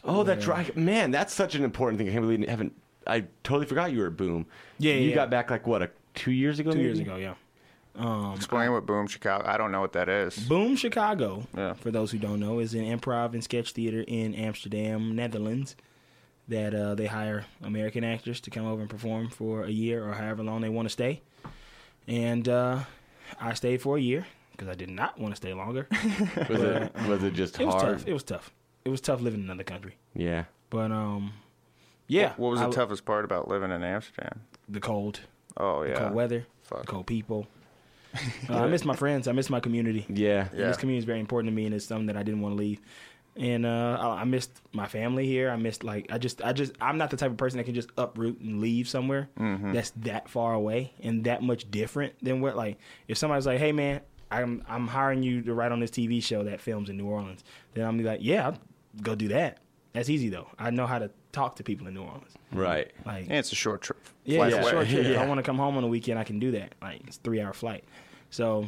Oh, that's right, man. That's such an important thing. I can't believe you haven't. I totally forgot you were at Boom. Yeah, you yeah. got back like what a two years ago. Two maybe? years ago, yeah. Um, Explain what Boom Chicago. I don't know what that is. Boom Chicago, yeah. for those who don't know, is an improv and sketch theater in Amsterdam, Netherlands, that uh, they hire American actors to come over and perform for a year or however long they want to stay. And uh, I stayed for a year because I did not want to stay longer. was, it, was it just it hard? Was tough. It was tough. It was tough living in another country. Yeah. But, um, yeah. What, what was the I, toughest part about living in Amsterdam? The cold. Oh, yeah. The cold weather. Fuck. The cold people. uh, I miss my friends. I miss my community. Yeah, yeah. This community is very important to me, and it's something that I didn't want to leave. And uh, I, I missed my family here. I missed like I just I just I'm not the type of person that can just uproot and leave somewhere mm-hmm. that's that far away and that much different than what like if somebody's like, hey man, I'm I'm hiring you to write on this T V show that films in New Orleans. Then I'm like, yeah, I'll go do that. That's easy though. I know how to talk to people in New Orleans. Right. Like, and it's a short trip. Yeah, it's a short trip. yeah. If I want to come home on the weekend, I can do that. Like it's a three hour flight. So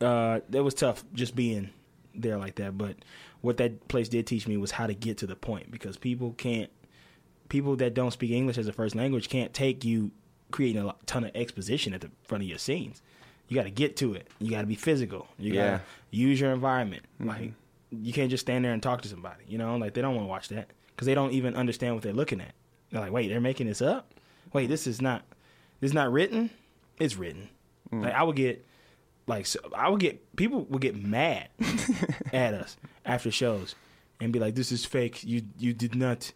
uh, it was tough just being there like that. But what that place did teach me was how to get to the point, because people can't, people that don't speak English as a first language can't take you creating a ton of exposition at the front of your scenes. You got to get to it. You got to be physical. You got to yeah. use your environment. Mm-hmm. Like you can't just stand there and talk to somebody. You know, like they don't want to watch that because they don't even understand what they're looking at. They're like, wait, they're making this up? Wait, this is not, this is not written? It's written. Like I would get, like so I would get people would get mad at us after shows and be like, "This is fake. You you did not.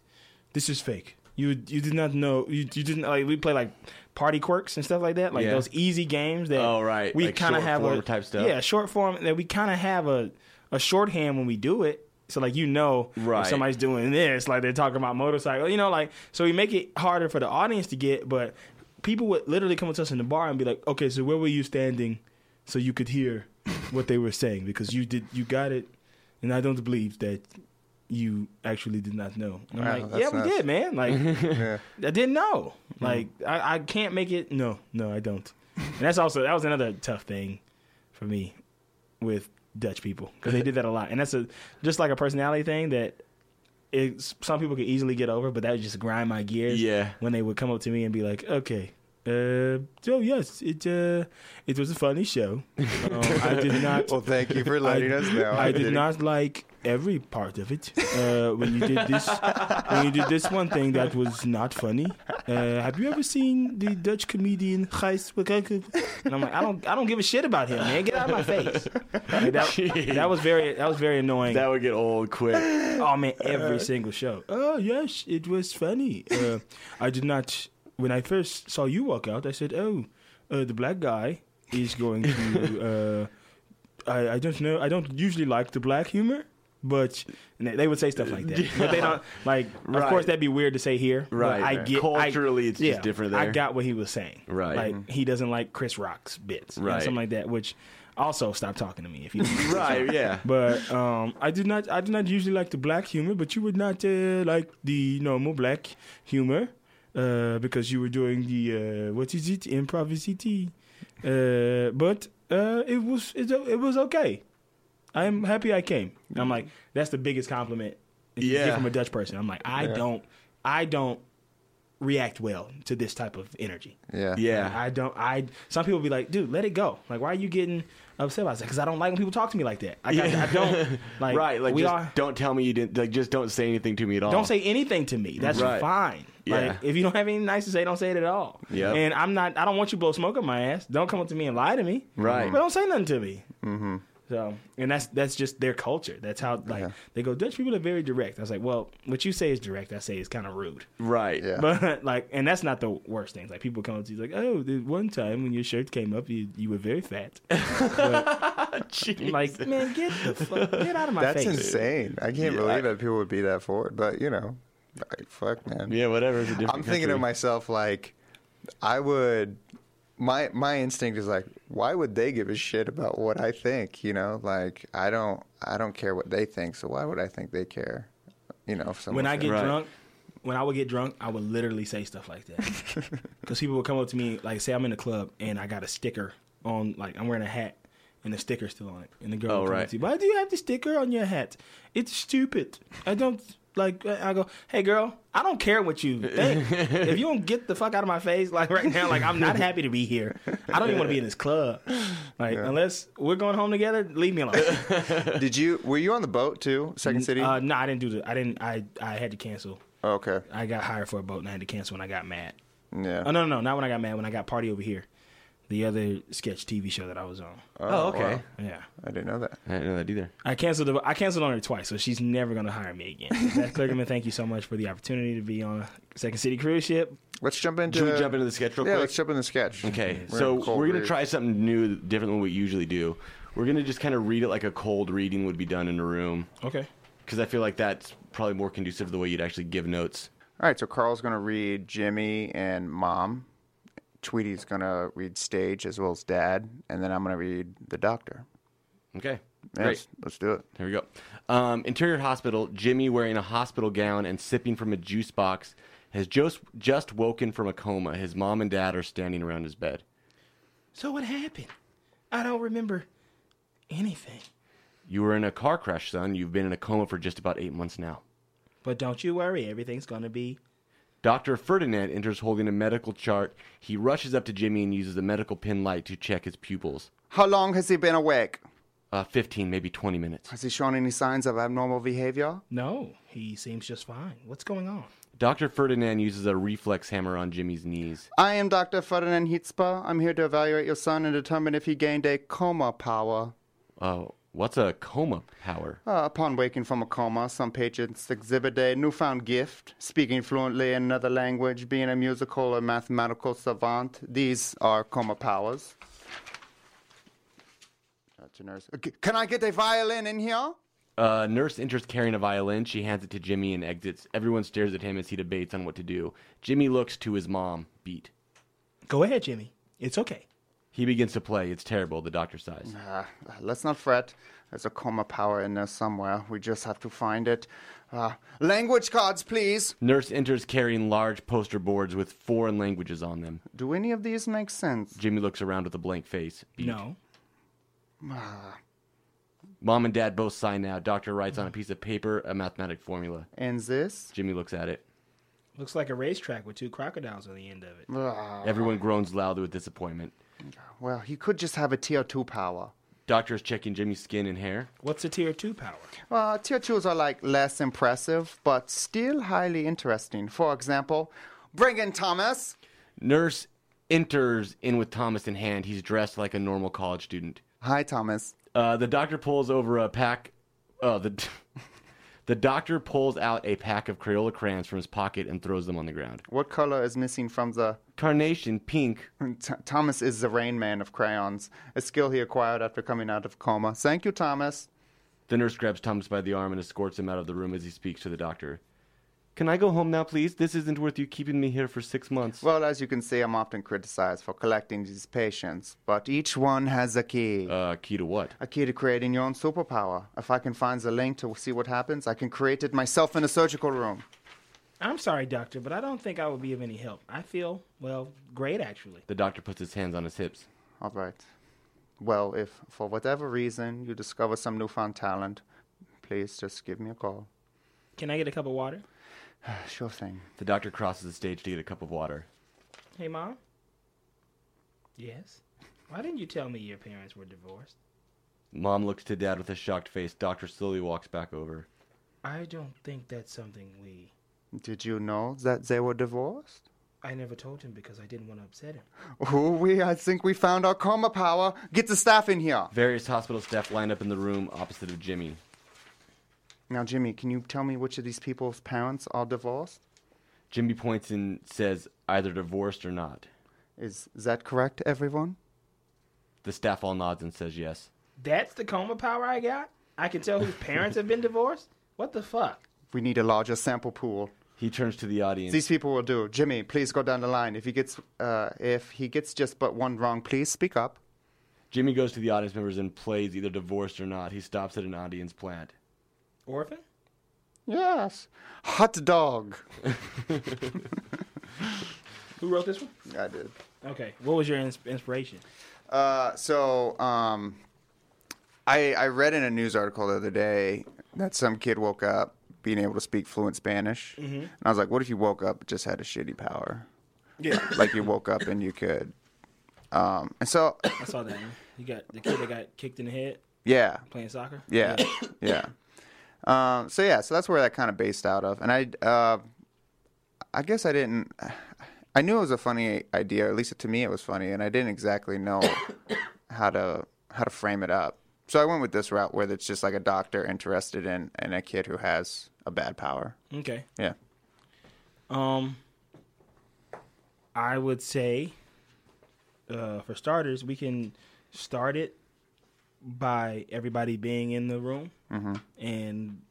This is fake. You you did not know. You you didn't like." We play like party quirks and stuff like that, like yeah. those easy games that oh, right. we like kind of have a type stuff. Yeah, short form that we kind of have a a shorthand when we do it. So like you know, right. if somebody's doing this, like they're talking about motorcycle, you know, like so we make it harder for the audience to get, but. People would literally come up to us in the bar and be like, okay, so where were you standing so you could hear what they were saying? Because you did, you got it, and I don't believe that you actually did not know. And I'm wow, like, yeah, nuts. we did, man. Like, yeah. I didn't know. Mm-hmm. Like, I, I can't make it. No, no, I don't. And that's also, that was another tough thing for me with Dutch people, because they did that a lot. And that's a just like a personality thing that it, some people could easily get over, but that would just grind my gears yeah. when they would come up to me and be like, okay. Uh, oh yes, it uh, it was a funny show. Um, I did not. Well, thank you for letting I, us know. I did not like every part of it. Uh, when you did this, when you did this one thing that was not funny. Uh, have you ever seen the Dutch comedian Gijs? And I'm like, I don't, I don't give a shit about him, man. Get out of my face. Like that, that was very, that was very annoying. That would get old quick. Oh man, every single show. Oh yes, it was funny. Uh, I did not. When I first saw you walk out, I said, "Oh, uh, the black guy is going to." Uh, I, I don't know. I don't usually like the black humor, but they would say stuff like that. Yeah. But they don't like. Right. Of course, that'd be weird to say here. Right. I get, culturally, I, it's yeah, just different. There. I got what he was saying. Right. Like mm-hmm. he doesn't like Chris Rock's bits. Right. And something like that. Which also stop talking to me if you. right. Yeah. But um, I do not. I do not usually like the black humor, but you would not uh, like the normal black humor. Uh, because you were doing the uh, what is it improvisity, uh, but uh, it was it, it was okay. I'm happy I came. I'm like that's the biggest compliment yeah. you get from a Dutch person. I'm like I yeah. don't I don't react well to this type of energy. Yeah. Yeah. I don't, I, some people be like, dude, let it go. Like, why are you getting upset about that? Cause I don't like when people talk to me like that. I, yeah. I, I don't like, right. Like, we just are, don't tell me you didn't, like, just don't say anything to me at all. Don't say anything to me. That's right. Fine. Yeah. Like, if you don't have anything nice to say, don't say it at all. Yeah. And I'm not, I don't want you to blow smoke up my ass. Don't come up to me and lie to me. Right. But don't say nothing to me. Mm-hmm. So, and that's that's just their culture. That's how, like, yeah. they go, Dutch people are very direct. I was like, well, what you say is direct. I say it's kind of rude. Right. Yeah. But, like, and that's not the worst thing. Like, people come up to you like, oh, the one time when your shirt came up, you, you were very fat. But, like, man, get the fuck, get out of my that's face. That's insane. I can't yeah, believe I, that people would be that forward. But, you know, like, fuck, man. Yeah, whatever. It's a different I'm country. Thinking to myself, like, I would... My my instinct is like, why would they give a shit about what I think? You know, like I don't I don't care what they think, so why would I think they care? You know, if when I get right. drunk, when I would get drunk, I would literally say stuff like that because people would come up to me, like say I'm in a club and I got a sticker on, like I'm wearing a hat and the sticker's still on it, and the girl oh, would come right. up to me, why do you have the sticker on your hat? It's stupid. I don't. Like, I go, hey, girl, I don't care what you think. If you don't get the fuck out of my face, like, right now, like, I'm not happy to be here. I don't even want to be in this club. Like, yeah. unless we're going home together, leave me alone. Did you, were you on the boat, too, Second City? Uh, no, I didn't do the, I didn't, I, I had to cancel. Oh, okay. I got hired for a boat, and I had to cancel when I got mad. Yeah. Oh, no, no, no, not when I got mad, when I got Party Over Here. The other sketch T V show that I was on. Oh, okay. Wow. Yeah. I didn't know that. I didn't know that either. I canceled the, I canceled on her twice, so she's never going to hire me again. Beth Kligerman, thank you so much for the opportunity to be on a Second City cruise ship. Let's jump into... Should we jump into the sketch real yeah, quick? Yeah, let's jump into the sketch. Okay, we're so we're going to try something new, different than what we usually do. We're going to just kind of read it like a cold reading would be done in a room. Okay. Because I feel like that's probably more conducive to the way you'd actually give notes. All right, so Carl's going to read Jimmy and Mom. Tweety's going to read Stage as well as Dad, and then I'm going to read The Doctor. Okay. Yes, great. Let's do it. Here we go. Um, interior hospital, Jimmy wearing a hospital gown and sipping from a juice box has just, just woken from a coma. His mom and dad are standing around his bed. So what happened? I don't remember anything. You were in a car crash, son. You've been in a coma for just about eight months now. But don't you worry. Everything's going to be... Doctor Ferdinand enters holding a medical chart. He rushes up to Jimmy and uses a medical pin light to check his pupils. How long has he been awake? Uh, fifteen, maybe twenty minutes. Has he shown any signs of abnormal behavior? No, he seems just fine. What's going on? Doctor Ferdinand uses a reflex hammer on Jimmy's knees. I am Doctor Ferdinand Hitzpa. I'm here to evaluate your son and determine if he gained a coma power. Oh. Uh, What's a coma power? Uh, upon waking from a coma, some patients exhibit a newfound gift, speaking fluently in another language, being a musical or mathematical savant. These are coma powers. That's a nurse. Can I get a violin in here? A uh, nurse enters carrying a violin. She hands it to Jimmy and exits. Everyone stares at him as he debates on what to do. Jimmy looks to his mom, beat. Go ahead, Jimmy. It's okay. He begins to play. It's terrible, the doctor sighs. Uh, let's not fret. There's a coma power in there somewhere. We just have to find it. Uh, language cards, please. Nurse enters carrying large poster boards with foreign languages on them. Do any of these make sense? Jimmy looks around with a blank face. Beat. No. Uh, Mom and Dad both sigh now. Doctor writes on a piece of paper a mathematic formula. And this? Jimmy looks at it. Looks like a racetrack with two crocodiles on the end of it. Uh, Everyone groans loudly with disappointment. Well, he could just have a tier two power. Doctor's checking Jimmy's skin and hair. What's a tier two power? Well, tier twos are like less impressive, but still highly interesting. For example, bring in Thomas. Nurse enters in with Thomas in hand. He's dressed like a normal college student. Hi, Thomas. Uh, the doctor pulls over a pack. Uh, the the doctor pulls out a pack of Crayola crayons from his pocket and throws them on the ground. What color is missing from the... Carnation, pink. T- Thomas is the Rain Man of crayons, a skill he acquired after coming out of coma. Thank you, Thomas. The nurse grabs Thomas by the arm and escorts him out of the room as he speaks to the doctor. Can I go home now, please? This isn't worth you keeping me here for six months. Well, as you can see, I'm often criticized for collecting these patients, but each one has a key. A uh, key to what? A key to creating your own superpower. If I can find the link to see what happens, I can create it myself in a surgical room. I'm sorry, doctor, but I don't think I will be of any help. I feel, well, great, actually. The doctor puts his hands on his hips. All right. Well, if for whatever reason you discover some newfound talent, please just give me a call. Can I get a cup of water? Sure thing. The doctor crosses the stage to get a cup of water. Hey, Mom? Yes? Why didn't you tell me your parents were divorced? Mom looks to Dad with a shocked face. Doctor slowly walks back over. I don't think that's something we... Did you know that they were divorced? I never told him because I didn't want to upset him. Oh, we, I think we found our karma power. Get the staff in here. Various hospital staff line up in the room opposite of Jimmy. Now, Jimmy, can you tell me which of these people's parents are divorced? Jimmy points and says either divorced or not. Is that correct, everyone? The staff all nods and says yes. That's the coma power I got? I can tell whose parents have been divorced? What the fuck? We need a larger sample pool. He turns to the audience. These people will do. Jimmy, please go down the line. If he gets uh, if he gets just but one wrong, please speak up. Jimmy goes to the audience members and plays either divorced or not. He stops at an audience plant. Orphan? Yes. Hot dog. Who wrote this one? I did. Okay. What was your ins- inspiration? Uh, so um, I, I read in a news article the other day that some kid woke up being able to speak fluent Spanish. Mm-hmm. And I was like, what if you woke up and just had a shitty power? Yeah. Like you woke up and you could. Um, and so I saw that, man. You got the kid that got kicked in the head? Yeah. Playing soccer? Yeah. Yeah. yeah. Um, so, yeah, so that's where that kind of based out of. And I uh, I guess I didn't – I knew it was a funny idea, or at least to me it was funny, and I didn't exactly know how to how to frame it up. So I went with this route where it's just like a doctor interested in, in a kid who has a bad power. Okay. Yeah. Um, I would say, uh, for starters, we can start it by everybody being in the room. Mm-hmm. And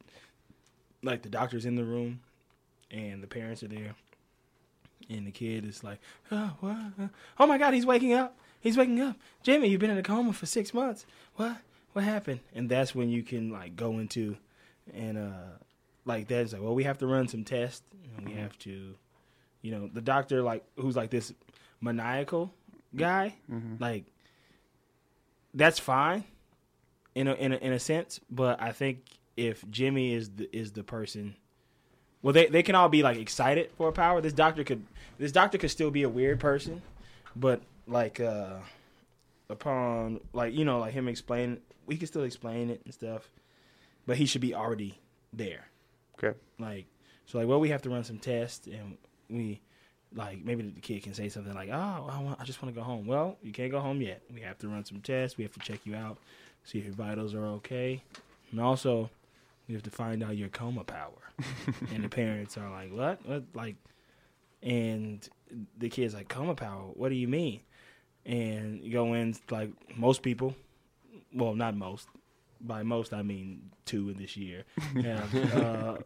like the doctor's in the room and the parents are there and the kid is like, oh, what? Oh my God, he's waking up. He's waking up. Jimmy, you've been in a coma for six months. What? What happened? And that's when you can like go into and uh, like that's like, well, we have to run some tests and we mm-hmm. have to, you know, the doctor like who's like this maniacal guy, mm-hmm. like that's fine. In a, in a in a sense, but I think if Jimmy is the, is the person, well, they, they can all be like excited for a power. This doctor could this doctor could still be a weird person, but like uh, upon like you know like him explaining, we can still explain it and stuff, but he should be already there. Okay. Like so, like well, we have to run some tests, and we like maybe the kid can say something like, oh, I want, I just want to go home. Well, you can't go home yet. We have to run some tests. We have to check you out. See if your vitals are okay. And also, you have to find out your coma power. And the parents are like, what? What? Like, and the kid's like, coma power? What do you mean? And you go in, like, most people, well, not most. By most, I mean two in this year, have uh,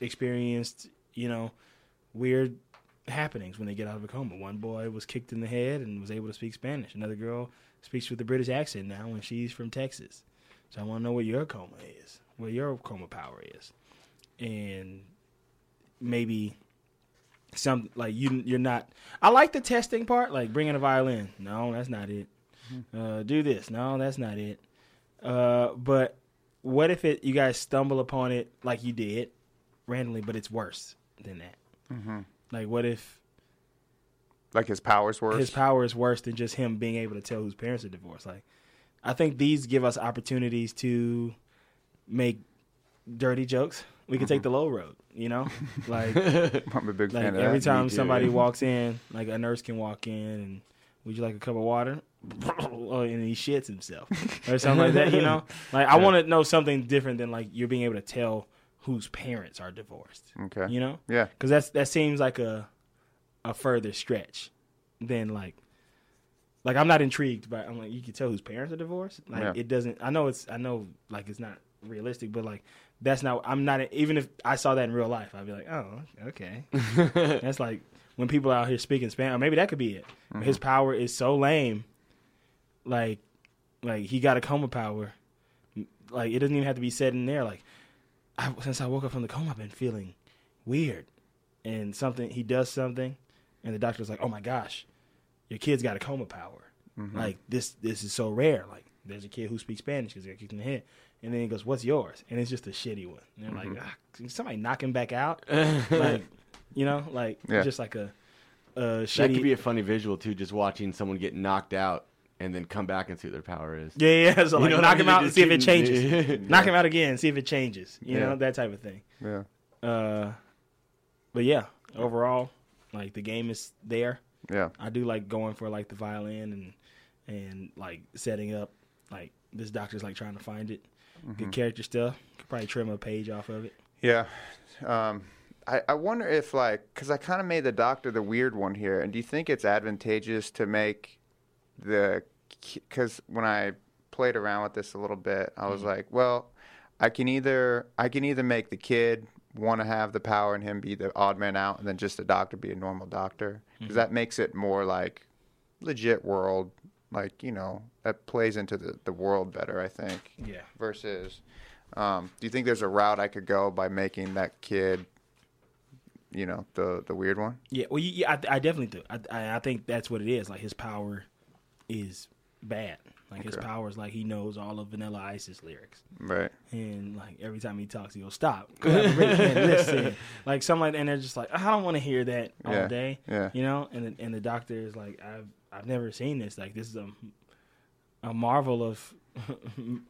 experienced, you know, weird happenings when they get out of a coma. One boy was kicked in the head and was able to speak Spanish. Another girl speaks with a British accent now, and she's from Texas. So I want to know where your coma is, where your coma power is, and maybe some like you you're not. I like the testing part, like bringing a violin. No, that's not it. Uh, do this. No, that's not it. Uh, but what if it you guys stumble upon it like you did randomly, but it's worse than that? Mm-hmm. Like what if? Like his power's worse? His power is worse than just him being able to tell whose parents are divorced. Like, I think these give us opportunities to make dirty jokes. We can mm-hmm. take the low road, you know? Like, I'm a big like fan of every that. time somebody walks in, like a nurse can walk in and, would you like a cup of water? And he shits himself or something like that, you know? Like, I yeah. want to know something different than, like, you're being able to tell whose parents are divorced. Okay. You know? Yeah. Because that's that seems like a... a further stretch than like like I'm not intrigued by I'm like you can tell whose parents are divorced like yeah. it doesn't I know it's I know like it's not realistic but like that's not I'm not even if I saw that in real life I'd be like oh okay that's like when people out here speaking Spanish or maybe that could be it mm-hmm. but his power is so lame like like he got a coma power like it doesn't even have to be said in there like I, since I woke up from the coma I've been feeling weird and something he does something and the doctor's like, oh, my gosh, your kid's got a coma power. Mm-hmm. Like, this this is so rare. Like, there's a kid who speaks Spanish because they're kicking the head. And then he goes, what's yours? And it's just a shitty one. And they're mm-hmm. like, ah, somebody knock him back out? Like, you know, like, yeah. just like a, a shitty. That could be a funny visual, too, just watching someone get knocked out and then come back and see what their power is. Yeah, yeah. So, like, you know, knock him out and see if it changes. Yeah. Knock him out again and see if it changes. You yeah. know, that type of thing. Yeah. Uh, but, yeah, overall, like, the game is there. Yeah. I do like going for, like, the violin and, and like, setting up, like, this doctor's, like, trying to find it. Mm-hmm. Good character stuff. Could probably trim a page off of it. Yeah. Um, I, I wonder if, like, because I kind of made the doctor the weird one here, and do you think it's advantageous to make the, because when I played around with this a little bit, I was mm-hmm. like, well, I can either I can either make the kid want to have the power and him be the odd man out, and then just the doctor be a normal doctor, because mm-hmm. that makes it more, like, legit world. Like, you know, that plays into the, the world better, I think. Yeah. Versus, um, do you think there's a route I could go by making that kid, you know, the the weird one? Yeah, well, yeah, I, I definitely do. I I think that's what it is. Like, his power is bad. Like, okay. his power is like he knows all of Vanilla Ice's lyrics. Right. And, like, every time he talks, he'll stop. I really can't listen. Like, some like, and they're just like, I don't want to hear that all yeah. day. Yeah. You know? And, and the doctor is like, I've. I've never seen this. Like, this is a, a marvel of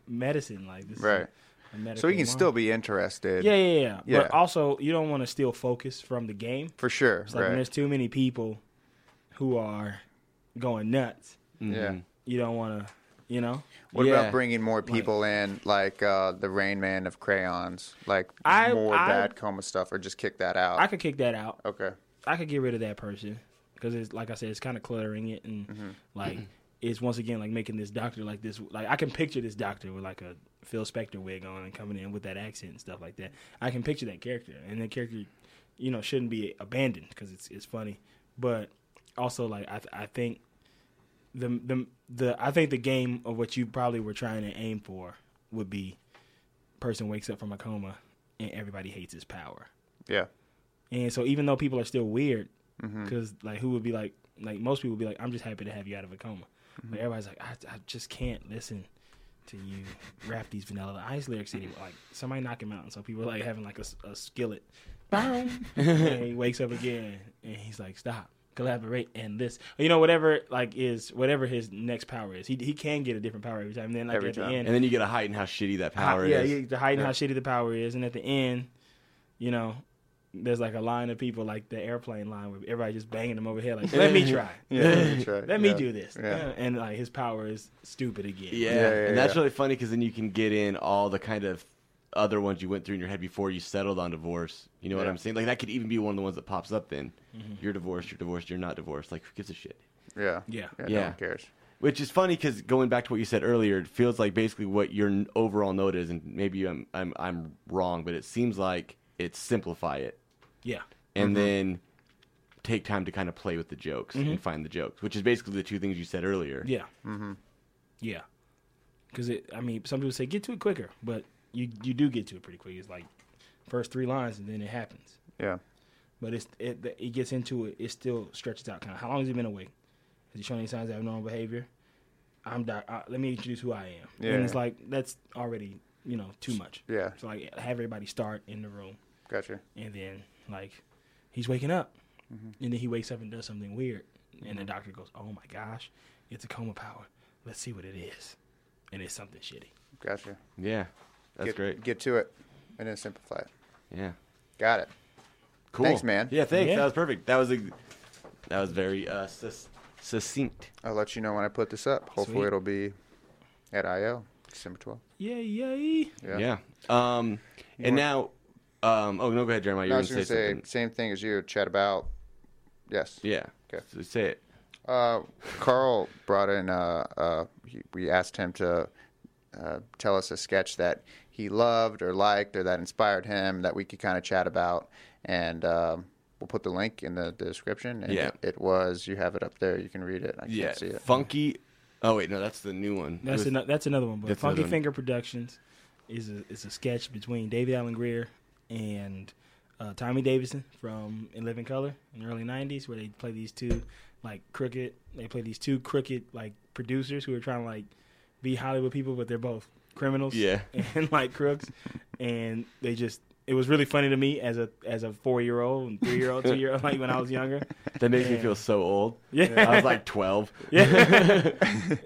medicine. Like, this right. is a medical So he can marvel. Still be interested. Yeah, yeah, yeah, yeah. But also, you don't want to steal focus from the game. For sure. It's like right. when there's too many people who are going nuts. Mm-hmm. Yeah. You don't want to, you know? What yeah. about bringing more people like, in, like uh, the Rain Man of Crayons? Like, I, more I, that kind of stuff, or just kick that out? I could kick that out. Okay. I could get rid of that person. Because it's like I said, it's kind of cluttering it, and mm-hmm. like mm-hmm. it's once again like making this doctor like this. Like I can picture this doctor with like a Phil Spector wig on and coming in with that accent and stuff like that. I can picture that character, and that character, you know, shouldn't be abandoned because it's it's funny. But also like I I think the the the I think the game of what you probably were trying to aim for would be person wakes up from a coma and everybody hates his power. Yeah, and so even though people are still weird. Because, like, who would be like, like, most people would be like, I'm just happy to have you out of a coma. Mm-hmm. Like, everybody's like, I, I just can't listen to you rap these Vanilla Ice lyrics anymore. Like, somebody knock him out. And so people are, like, having, like, a, a skillet. And he wakes up again, and he's like, stop, collaborate, and this. You know, whatever, like, is, whatever his next power is. He he can get a different power every time. And then, like, every at time. The end. And then you get a height in how shitty that power how, is. Yeah, you get the height in yeah. how shitty the power is. And at the end, you know. There's like a line of people, like the airplane line, where everybody just banging them overhead, like, let me try. Yeah, let me, try. let yeah. me do this. Yeah. And like his power is stupid again. Yeah, yeah, yeah and yeah. that's really funny because then you can get in all the kind of other ones you went through in your head before you settled on divorce. You know yeah. what I'm saying? Like, that could even be one of the ones that pops up then. Mm-hmm. You're divorced, you're divorced, you're not divorced. Like, who gives a shit? Yeah. Yeah. Yeah. yeah. No one cares. Which is funny because going back to what you said earlier, it feels like basically what your overall note is, and maybe I'm I'm, I'm wrong, but it seems like it's simplify it. Yeah. And mm-hmm. then take time to kind of play with the jokes mm-hmm. and find the jokes, which is basically the two things you said earlier. Yeah. Mm-hmm. Yeah. Because, it. I mean, some people say, get to it quicker, but you you do get to it pretty quick. It's like first three lines and then it happens. Yeah. But it's it, it gets into it. It still stretches out kind of. How long has he been awake? Has he shown any signs of abnormal behavior? I'm doc- I, Let me introduce who I am. Yeah. And it's like, that's already, you know, too much. Yeah. So, like, have everybody start in the room. Gotcha. And then, like, he's waking up. Mm-hmm. And then he wakes up and does something weird. And mm-hmm. the doctor goes, oh, my gosh, it's a coma power. Let's see what it is. And it's something shitty. Gotcha. Yeah. That's get, great. Get to it and then simplify it. Yeah. Got it. Cool. Thanks, man. Yeah, thanks. Yeah. That was perfect. That was a, that was very uh, succinct. I'll let you know when I put this up. Hopefully Sweet. It'll be at I O December twelfth. Yay, yay. Yeah. yeah. Um, and want- now... Um, oh, no, go ahead, Jeremiah. You no, I was going to say, say same thing as you, chat about. Yes. Yeah. Okay. So say it. Uh, Carl brought in, uh, uh, he, we asked him to uh, tell us a sketch that he loved or liked or that inspired him that we could kind of chat about. And um, we'll put the link in the, the description. And yeah. It, it was, you have it up there. You can read it. I can't yeah. see it. Funky. Oh, wait, no, that's the new one. That's, was, an, that's another one. But that's Funky one. Finger Productions is a, is a sketch between David Allen Greer and uh, Tommy Davidson from In Living Color in the early nineties, where they play these two, like, crooked, they play these two crooked, like, producers who are trying to, like, be Hollywood people, but they're both criminals, yeah, and like crooks, and they just. It was really funny to me as a as a four year old and three year old, two year old, like when I was younger. That makes and, me feel so old. Yeah, I was like twelve. Yeah,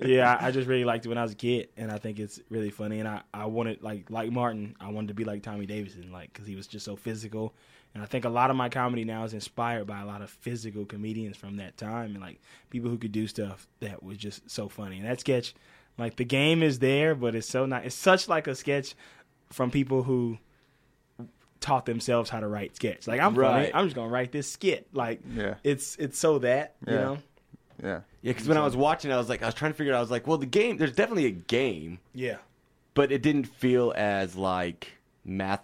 yeah. I just really liked it when I was a kid, and I think it's really funny. And I, I wanted like like Martin. I wanted to be like Tommy Davidson, like because he was just so physical. And I think a lot of my comedy now is inspired by a lot of physical comedians from that time, and like people who could do stuff that was just so funny. And that sketch, like the game is there, but it's so not. It's such like a sketch from people who. Taught themselves how to write sketch. Like I'm right. funny. I'm just gonna write this skit. Like yeah. it's it's so that yeah. you know. Yeah. Yeah. Because exactly. when I was watching, I was like, I was trying to figure out. I was like, well, the game. There's definitely a game. Yeah. But it didn't feel as like math.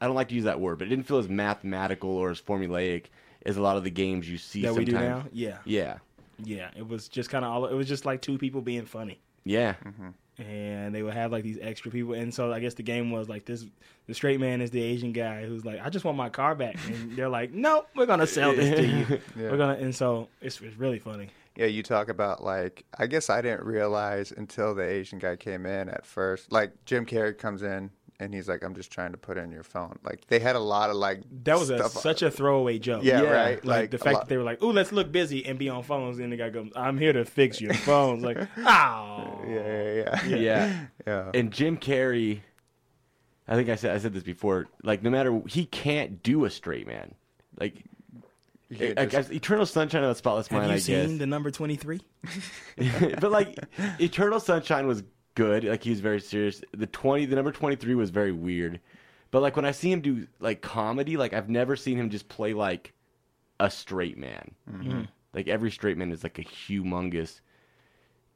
I don't like to use that word, but it didn't feel as mathematical or as formulaic as a lot of the games you see that sometimes. We do now. Yeah. Yeah. Yeah. It was just kind of all. It was just like two people being funny. Yeah. Mm-hmm. And they would have, like, these extra people. And so I guess the game was, like, this the straight man is the Asian guy who's like, I just want my car back. And they're like, no, we're going to sell this to you. Yeah. We're gonna, and so it's, it's really funny. Yeah, you talk about, like, I guess I didn't realize until the Asian guy came in at first. Like, Jim Carrey comes in, and he's like, I'm just trying to put in your phone. Like, they had a lot of, like, That was a, such a throwaway joke. Yeah, yeah. right. Like, like, the fact lot. that they were like, ooh, let's look busy and be on phones. And the guy goes, I'm here to fix your phones. Like, oh. Yeah, yeah, yeah. Yeah. yeah. yeah. And Jim Carrey, I think I said I said this before, like, no matter, he can't do a straight man. Like, I, I guess Eternal Sunshine of the Spotless Mind, I guess. Have you seen the number twenty-three? But, like, Eternal Sunshine was good. Like, he was very serious. The twenty, the number twenty-three was very weird. But, like, when I see him do, like, comedy, like, I've never seen him just play, like, a straight man. Mm-hmm. Like, every straight man is, like, a humongous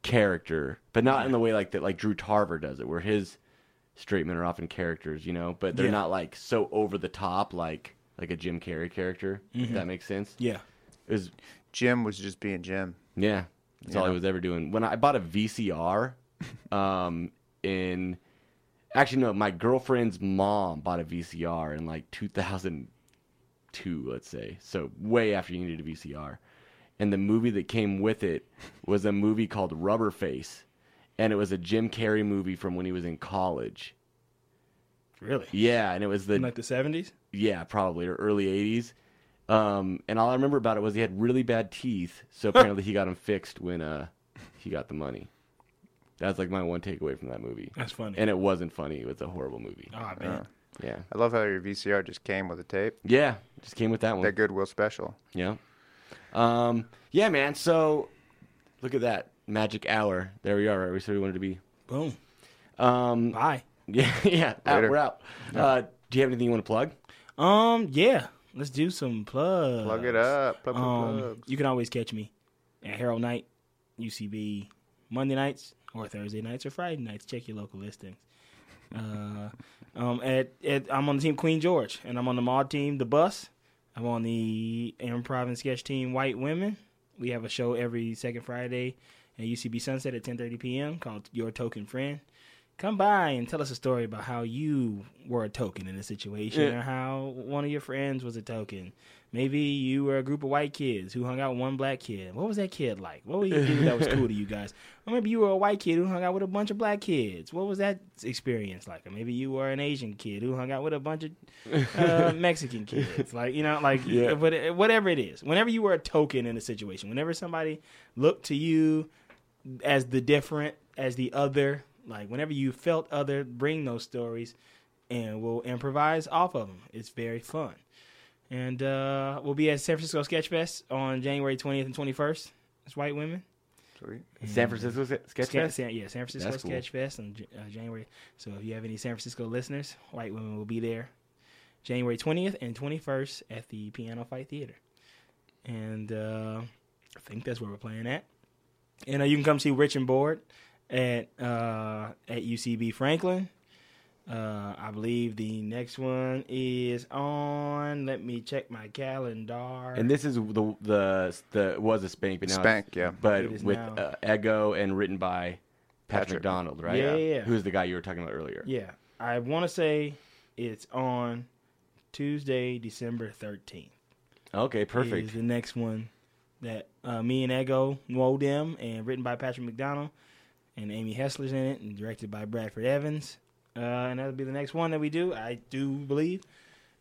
character. But not yeah. in the way, like, that, like, Drew Tarver does it, where his straight men are often characters, you know? But they're yeah. not, like, so over the top, like, like a Jim Carrey character, mm-hmm. if that makes sense. Yeah. It was, Jim was just being Jim. Yeah. That's yeah. all he was ever doing. When I bought a V C R... um, in actually no, my girlfriend's mom bought a V C R in like two thousand two, let's say, so way after you needed a V C R, and the movie that came with it was a movie called Rubber Face, and it was a Jim Carrey movie from when he was in college. Really? Yeah, and it was the in like the seventies. Yeah, probably or early eighties. Um, and all I remember about it was he had really bad teeth, so apparently he got them fixed when uh he got the money. That's, like, my one takeaway from that movie. That's funny. And it wasn't funny. It was a horrible movie. Oh, man. Yeah. yeah. I love how your V C R just came with a tape. Yeah. Just came with that one. That Goodwill special. Yeah. Um, yeah, man. So, look at that. Magic hour. There we are. Right? We said we wanted to be. Boom. Um, Bye. Yeah. yeah. Out, we're out. Yeah. Uh, do you have anything you want to plug? Um, yeah. Let's do some plugs. Plug it up. Plug, um, plug. You can always catch me at Harold Night, U C B, Monday nights. Or Thursday nights or Friday nights. Check your local listings. Uh, um, at, at I'm on the team Queen George, and I'm on the Mod team, The Bus. I'm on the improv and sketch team, White Women. We have a show every second Friday at U C B Sunset at ten thirty p.m. called Your Token Friend. Come by and tell us a story about how you were a token in a situation yeah. or how one of your friends was a token. Maybe you were a group of white kids who hung out with one black kid. What was that kid like? What would you do that was cool to you guys? Or maybe you were a white kid who hung out with a bunch of black kids. What was that experience like? Or maybe you were an Asian kid who hung out with a bunch of uh, Mexican kids. Like, you know, like yeah. whatever it is. Whenever you were a token in a situation, whenever somebody looked to you as the different, as the other, like, whenever you felt other, bring those stories, and we'll improvise off of them. It's very fun. And uh, we'll be at San Francisco Sketch Fest on January twentieth and twenty-first. It's White Women. Sweet. And San Francisco Sketch Fest? San, yeah, San Francisco That's Sketch cool. Fest on uh, January. So if you have any San Francisco listeners, White Women will be there January twentieth and twenty-first at the Piano Fight Theater. And uh, I think that's where we're playing at. And uh, you can come see Rich and Board. At uh at U C B Franklin, uh I believe the next one is on. Let me check my calendar. And this is the the the was a spank, but now spank, it's, yeah. But it with now... uh, Ego and written by Patrick, Patrick McDonald, right? Yeah, yeah. yeah. Who's the guy you were talking about earlier? Yeah, I want to say it's on Tuesday, December thirteenth. Okay, perfect. Is the next one that uh, me and Ego, Maude Night, and written by Patrick McDonald. and Amy Hessler's in it, and directed by Bradford Evans. Uh, and that'll be the next one that we do, I do believe.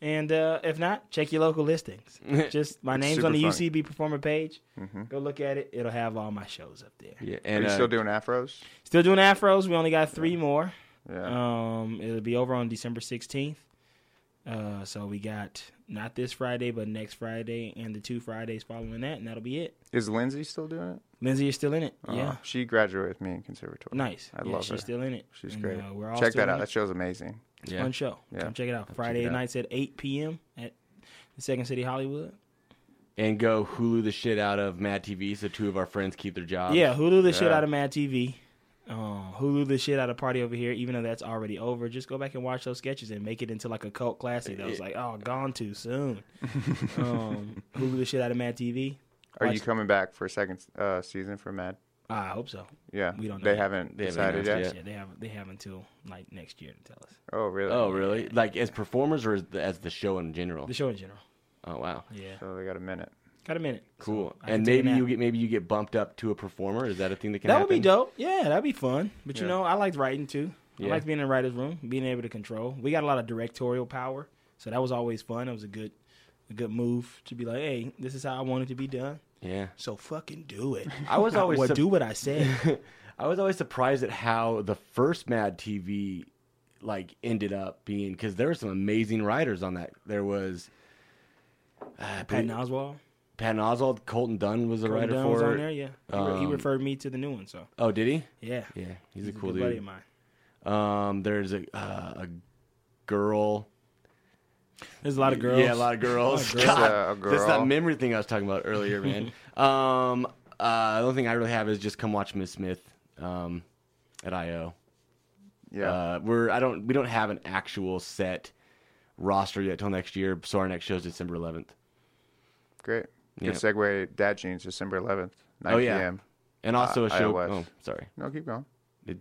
And uh, if not, check your local listings. Just my name's on the funny. U C B Performer page. Mm-hmm. Go look at it. It'll have all my shows up there. Yeah, and, are you uh, still doing afros? Still doing afros. We only got three yeah. more. Yeah. Um, it'll be over on December sixteenth. Uh, so we got not this Friday, but next Friday and the two Fridays following that, and that'll be it. Is Lindsay still doing it? Lindsay is still in it. Uh, yeah, she graduated with me in conservatory. Nice. I yeah, love she's her. She's still in it. She's and, great. Uh, we're all check that out. That show's amazing. It's a yeah. fun show. Yeah. Come check it out. I'll Friday it nights out. At eight p.m. at the Second City Hollywood. And go Hulu the shit out of Mad T V so two of our friends keep their jobs. Yeah, Hulu the yeah. shit out of Mad T V. Um, Hulu the shit out of Party Over Here, even though that's already over. Just go back and watch those sketches and make it into like a cult classic. That was like, oh, gone too soon. um, Hulu the shit out of Mad T V. Watch. Are you coming back for a second uh, season for Mad? Uh, I hope so. Yeah, we don't know. They haven't they decided haven't yet. yet. They haven't. They have until like next year to tell us. Oh really? Oh really? Yeah. Like as performers or as the, as the show in general? The show in general. Oh wow. Yeah. So they got a minute. Got a minute. Cool. So and maybe you get maybe you get bumped up to a performer. Is that a thing that can happen? That would be dope. Yeah, that'd be fun. But yeah. you know, I liked writing too. Yeah. I liked being in the writer's room, being able to control. We got a lot of directorial power, so that was always fun. It was a good, a good move to be like, hey, this is how I want it to be done. Yeah. So fucking do it. I was always well, su- do what I said. I was always surprised at how the first Mad T V, like, ended up being because there were some amazing writers on that. There was uh, Patton Oswalt. Patton Oswalt, Colton Dunn was a Colton writer Dunn for was on there, yeah. He, um, re- he referred me to the new one, so. Oh, did he? Yeah. Yeah, he's, he's a cool a good dude. Buddy of mine. Um, there's a uh, a girl. There's a lot of girls. Yeah, a lot of girls. That's uh, girl. That memory thing I was talking about earlier, man. um, uh, the only thing I really have is just come watch Miss Smith um, at I O. Yeah, uh, we're I don't we don't have an actual set roster yet till next year, so our next show is December eleventh. Great. Good yep. segue. Dad Jeans, December eleventh, nine oh, yeah. p m. And also uh, a show. Oh, sorry. No, keep going.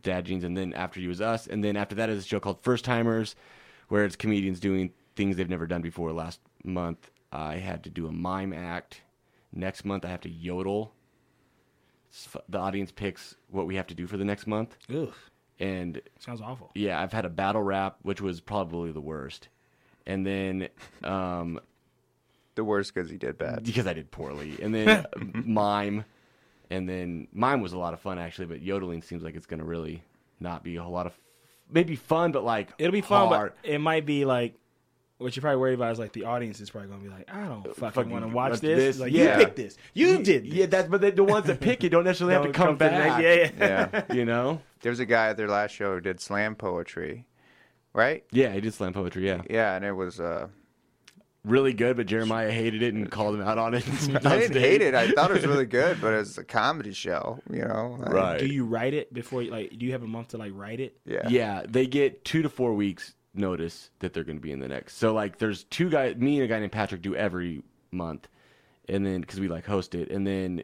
Dad Jeans, and then After You Is Us, and then after that is a show called First Timers, where it's comedians doing things they've never done before. Last month, I had to do a mime act. Next month, I have to yodel. The audience picks what we have to do for the next month. Ugh. And sounds awful. Yeah, I've had a battle rap, which was probably the worst. And then... um the worst because he did bad. Because I did poorly. And then mime. And then mime was a lot of fun, actually, but yodeling seems like it's going to really not be a whole lot of... Maybe fun, but like... It'll be fun, hard. But it might be like... What you're probably worried about is like the audience is probably going to be like, I don't fucking, fucking want to watch this. this. Like, yeah. You picked this. You did this. Yeah, that's, but they, the ones that pick it don't necessarily don't have to come, come back. To yeah, yeah. yeah. You know? There was a guy at their last show who did slam poetry, right? Yeah, he did slam poetry, yeah. Yeah, and it was... Uh... really good, but Jeremiah hated it and called him out on it. I didn't hate it. I thought it was really good, but it's a comedy show, you know. Like, right. Do you write it before, you, like, do you have a month to, like, write it? Yeah. Yeah, they get two to four weeks notice that they're going to be in the next. So, like, there's two guys, me and a guy named Patrick do every month, and then, because we, like, host it, and then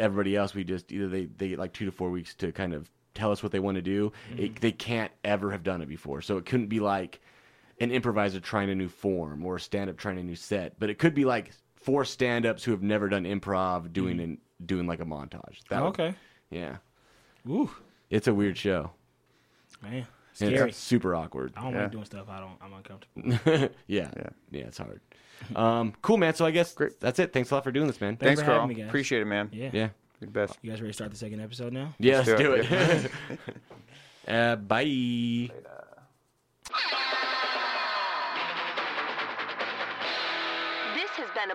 everybody else, we just, either they, they get, like, two to four weeks to kind of tell us what they want to do. Mm-hmm. It, they can't ever have done it before, so it couldn't be, like, an improviser trying a new form or a stand-up trying a new set. But it could be like four stand-ups who have never done improv doing mm. an, doing like a montage. That oh, okay. Would, yeah. Ooh. It's a weird show. Man. Scary. And it's super awkward. I don't yeah. like doing stuff. I don't, I'm uncomfortable. yeah. yeah. Yeah, it's hard. Um, cool, man. So I guess Great. That's it. Thanks a lot for doing this, man. Thanks, Thanks for having me, guys. Appreciate it, man. Yeah. yeah. You're the best. You guys ready to start the second episode now? Yeah, let's, let's do, do it. it. uh, bye. Later. Been a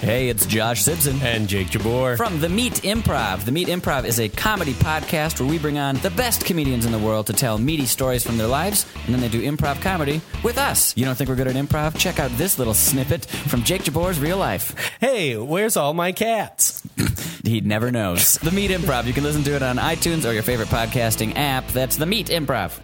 Hey, it's Josh Simpson and Jake Jabor from The Meat Improv. The Meat Improv is a comedy podcast where we bring on the best comedians in the world to tell meaty stories from their lives, and then they do improv comedy with us. You don't think we're good at improv? Check out this little snippet from Jake Jabor's real life. Hey, where's all my cats? He never knows. The Meat Improv. You can listen to it on iTunes or your favorite podcasting app. That's The Meat Improv.